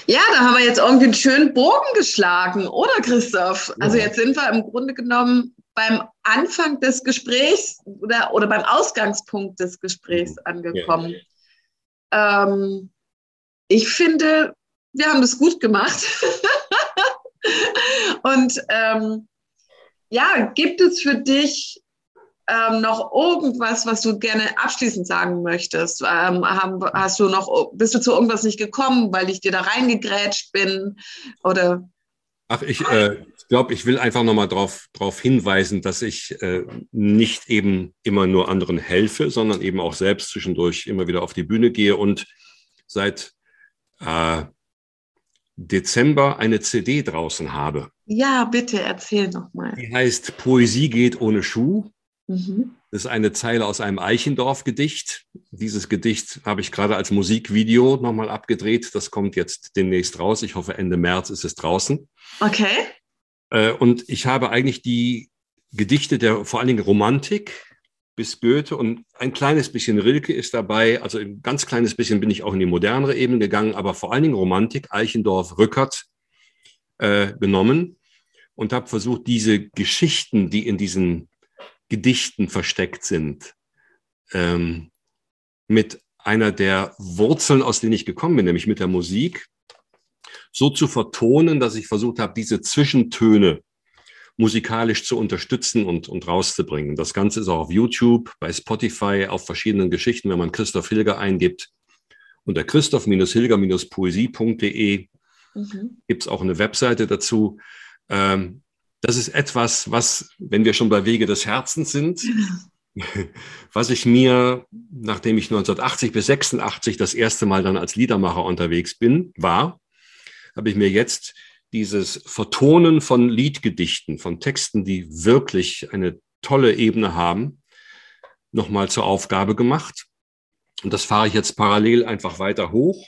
Ja, da haben wir jetzt irgendwie einen schönen Bogen geschlagen, oder Christoph? Ja. Also jetzt sind wir im Grunde genommen beim Anfang des Gesprächs oder beim Ausgangspunkt des Gesprächs angekommen. Ja. Ich finde, wir haben das gut gemacht. Und ja, gibt es für dich noch irgendwas, was du gerne abschließend sagen möchtest? Bist du zu irgendwas nicht gekommen, weil ich dir da reingegrätscht bin? Oder? Ach, ich glaube, ich will einfach nochmal darauf hinweisen, dass ich nicht eben immer nur anderen helfe, sondern eben auch selbst zwischendurch immer wieder auf die Bühne gehe und seit Dezember eine CD draußen habe. Ja, bitte erzähl nochmal. Die heißt Poesie geht ohne Schuh. Mhm. Das ist eine Zeile aus einem Eichendorff-Gedicht. Dieses Gedicht habe ich gerade als Musikvideo nochmal abgedreht. Das kommt jetzt demnächst raus. Ich hoffe, Ende März ist es draußen. Okay. Und ich habe eigentlich die Gedichte der vor allen Dingen Romantik bis Goethe und ein kleines bisschen Rilke ist dabei. Also ein ganz kleines bisschen bin ich auch in die modernere Ebene gegangen, aber vor allen Dingen Romantik, Eichendorff, Rückert genommen und habe versucht, diese Geschichten, die in diesen Gedichten versteckt sind, mit einer der Wurzeln, aus denen ich gekommen bin, nämlich mit der Musik, so zu vertonen, dass ich versucht habe, diese Zwischentöne musikalisch zu unterstützen und rauszubringen. Das Ganze ist auch auf YouTube, bei Spotify, auf verschiedenen Geschichten, wenn man Christoph Hilger eingibt. Unter christoph-hilger-poesie.de gibt es auch eine Webseite dazu. Das ist etwas, was, wenn wir schon bei Wege des Herzens sind, was ich mir, nachdem ich 1980 bis 86 das erste Mal dann als Liedermacher unterwegs war, habe ich mir jetzt dieses Vertonen von Liedgedichten, von Texten, die wirklich eine tolle Ebene haben, nochmal zur Aufgabe gemacht. Und das fahre ich jetzt parallel einfach weiter hoch.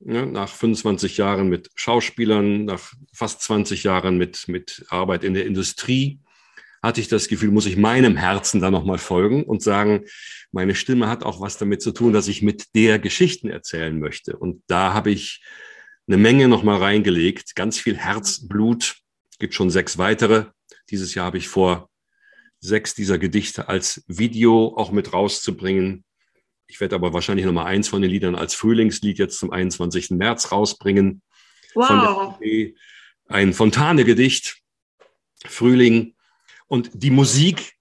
Ja, nach 25 Jahren mit Schauspielern, nach fast 20 Jahren mit Arbeit in der Industrie, hatte ich das Gefühl, muss ich meinem Herzen da nochmal folgen und sagen, meine Stimme hat auch was damit zu tun, dass ich mit der Geschichten erzählen möchte. Und da habe ich eine Menge nochmal reingelegt, ganz viel Herzblut, gibt schon 6 weitere. Dieses Jahr habe ich vor, 6 dieser Gedichte als Video auch mit rauszubringen. Ich werde aber wahrscheinlich nochmal eins von den Liedern als Frühlingslied jetzt zum 21. März rausbringen. Wow! Ein Fontane-Gedicht, Frühling. Und die Musik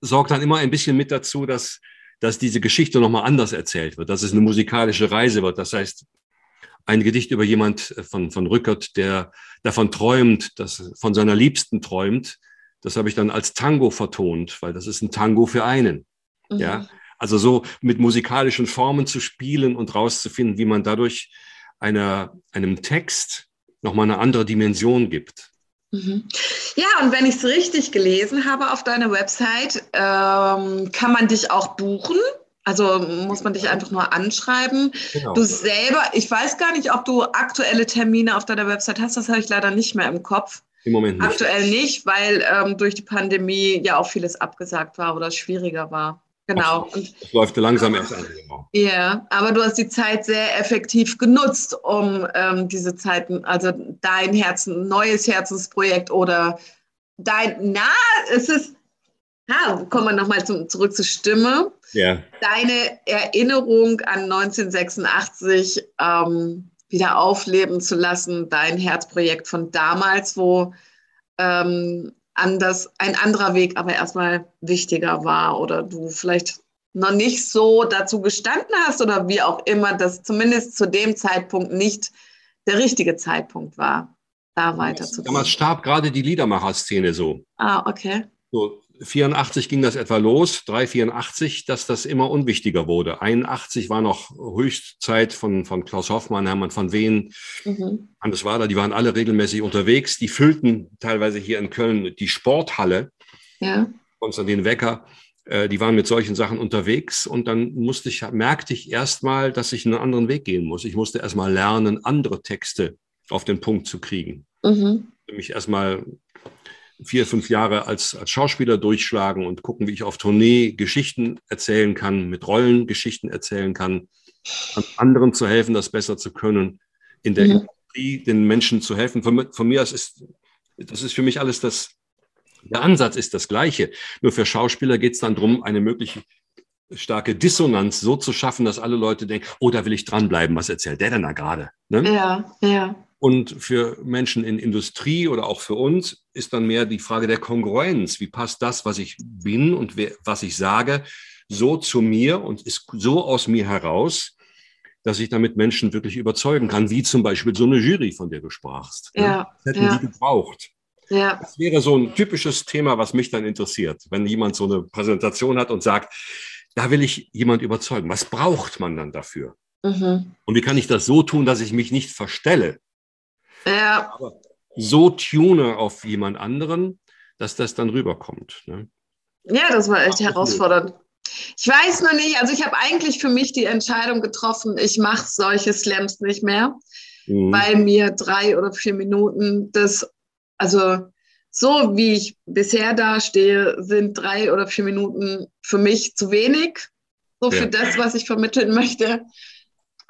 sorgt dann immer ein bisschen mit dazu, dass diese Geschichte nochmal anders erzählt wird, dass es eine musikalische Reise wird. Das heißt, ein Gedicht über jemand von Rückert, der davon träumt, dass von seiner Liebsten träumt. Das habe ich dann als Tango vertont, weil das ist ein Tango für einen. Mhm. Ja? Also so mit musikalischen Formen zu spielen und rauszufinden, wie man dadurch einem Text nochmal eine andere Dimension gibt. Mhm. Ja, und wenn ich es richtig gelesen habe auf deiner Website, kann man dich auch buchen. Also muss man dich einfach nur anschreiben. Genau. Du selber, ich weiß gar nicht, ob du aktuelle Termine auf deiner Website hast. Das habe ich leider nicht mehr im Kopf. Im Moment nicht. Aktuell nicht, weil durch die Pandemie ja auch vieles abgesagt war oder schwieriger war. Genau. Das läuft langsam erst an. Ja, yeah, aber du hast die Zeit sehr effektiv genutzt, um diese Zeiten, also dein Herzen, neues Herzensprojekt oder dein, na, es ist, kommen wir nochmal zurück zur Stimme. Yeah. Deine Erinnerung an 1986, wieder aufleben zu lassen, dein Herzprojekt von damals, wo ein anderer Weg aber erstmal wichtiger war oder du vielleicht noch nicht so dazu gestanden hast oder wie auch immer, dass zumindest zu dem Zeitpunkt nicht der richtige Zeitpunkt war, da weiterzugehen. Damals starb gerade die Liedermacher-Szene so. Ah, okay. So 1984 ging das etwa los, 1984, dass das immer unwichtiger wurde. 1981 war noch Höchstzeit von Klaus Hoffmann, Hermann von Veen, Anders Wader, die waren alle regelmäßig unterwegs. Die füllten teilweise hier in Köln die Sporthalle, ja. Konstantin Wecker, die waren mit solchen Sachen unterwegs. Und dann merkte ich erstmal, dass ich einen anderen Weg gehen muss. Ich musste erstmal lernen, andere Texte auf den Punkt zu kriegen. Mhm. Mich erstmal 4, 5 Jahre als Schauspieler durchschlagen und gucken, wie ich auf Tournee Geschichten erzählen kann, mit Rollen Geschichten erzählen kann, anderen zu helfen, das besser zu können, in der Industrie den Menschen zu helfen. Von mir aus das ist für mich alles der Ansatz ist das Gleiche. Nur für Schauspieler geht es dann darum, eine mögliche starke Dissonanz so zu schaffen, dass alle Leute denken, oh, da will ich dranbleiben, was erzählt der denn da gerade? Ne? Ja, ja. Und für Menschen in Industrie oder auch für uns ist dann mehr die Frage der Kongruenz. Wie passt das, was ich bin und was ich sage, so zu mir und ist so aus mir heraus, dass ich damit Menschen wirklich überzeugen kann, wie zum Beispiel so eine Jury, von der du sprachst. Ja, das hätten die gebraucht. Ja. Das wäre so ein typisches Thema, was mich dann interessiert, wenn jemand so eine Präsentation hat und sagt, da will ich jemand überzeugen. Was braucht man dann dafür? Mhm. Und wie kann ich das so tun, dass ich mich nicht verstelle? Ja. Aber so tune auf jemand anderen, dass das dann rüberkommt. Ne? Ja, das war echt herausfordernd. Ich weiß noch nicht, also ich habe eigentlich für mich die Entscheidung getroffen, ich mache solche Slams nicht mehr, weil mir 3 oder 4 Minuten das, also so wie ich bisher dastehe, sind 3 oder 4 Minuten für mich zu wenig, so für das, was ich vermitteln möchte.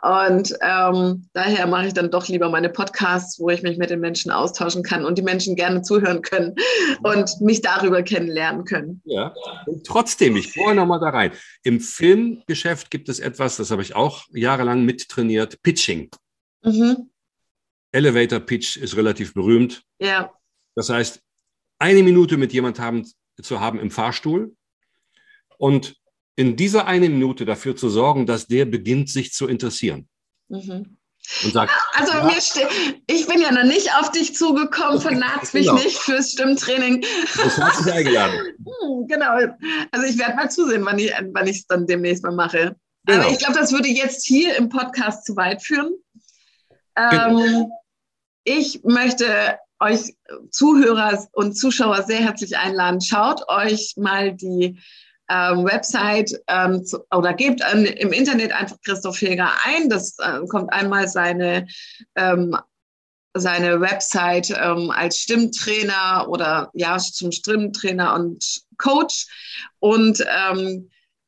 Und daher mache ich dann doch lieber meine Podcasts, wo ich mich mit den Menschen austauschen kann und die Menschen gerne zuhören können und mich darüber kennenlernen können. Ja, und trotzdem, ich bohre nochmal da rein. Im Filmgeschäft gibt es etwas, das habe ich auch jahrelang mittrainiert, Pitching. Mhm. Elevator Pitch ist relativ berühmt. Ja. Das heißt, eine Minute mit jemandem zu haben im Fahrstuhl und in dieser einen Minute dafür zu sorgen, dass der beginnt, sich zu interessieren. Mhm. Und sagt, also ja, ich bin ja noch nicht auf dich zugekommen von Nartzt mich nicht fürs Stimmtraining. Das hast du eingeladen. Genau. Also ich werde mal zusehen, wann ich es dann demnächst mal mache. Genau. Aber ich glaube, das würde jetzt hier im Podcast zu weit führen. Genau. Ich möchte euch Zuhörer und Zuschauer sehr herzlich einladen. Schaut euch mal die Website oder gebt im Internet einfach Christoph Hilger ein. Das kommt einmal seine Website als Stimmtrainer oder ja zum Stimmtrainer und Coach. Und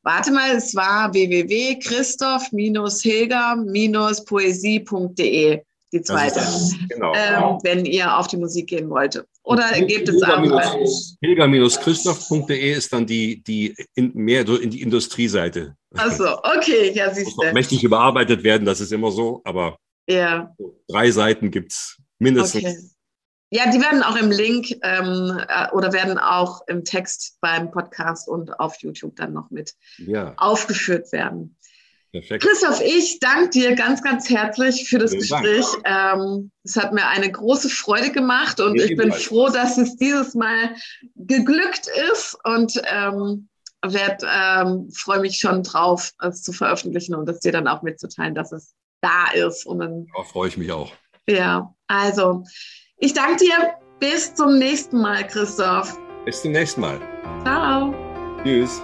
warte mal, es war www.christoph-hilger-poesie.de. Die zweite, genau. Wenn ihr auf die Musik gehen wollt. Oder gebt es ab. Hilger-Christoph.de ist dann mehr in die Industrieseite. Ach so, okay, ja, siehst du. Mächtig überarbeitet werden, das ist immer so, aber ja. 3 Seiten gibt es mindestens. Okay. Ja, die werden auch im Link oder werden auch im Text beim Podcast und auf YouTube dann noch mit aufgeführt werden. Perfekt. Christoph, ich danke dir ganz, ganz herzlich für das Gespräch. Es hat mir eine große Freude gemacht und ich bin froh, dass es dieses Mal geglückt ist und freue mich schon drauf, es zu veröffentlichen und es dir dann auch mitzuteilen, dass es da ist. Und dann, ja, freue ich mich auch. Ja, also ich danke dir. Bis zum nächsten Mal, Christoph. Bis zum nächsten Mal. Ciao. Tschüss.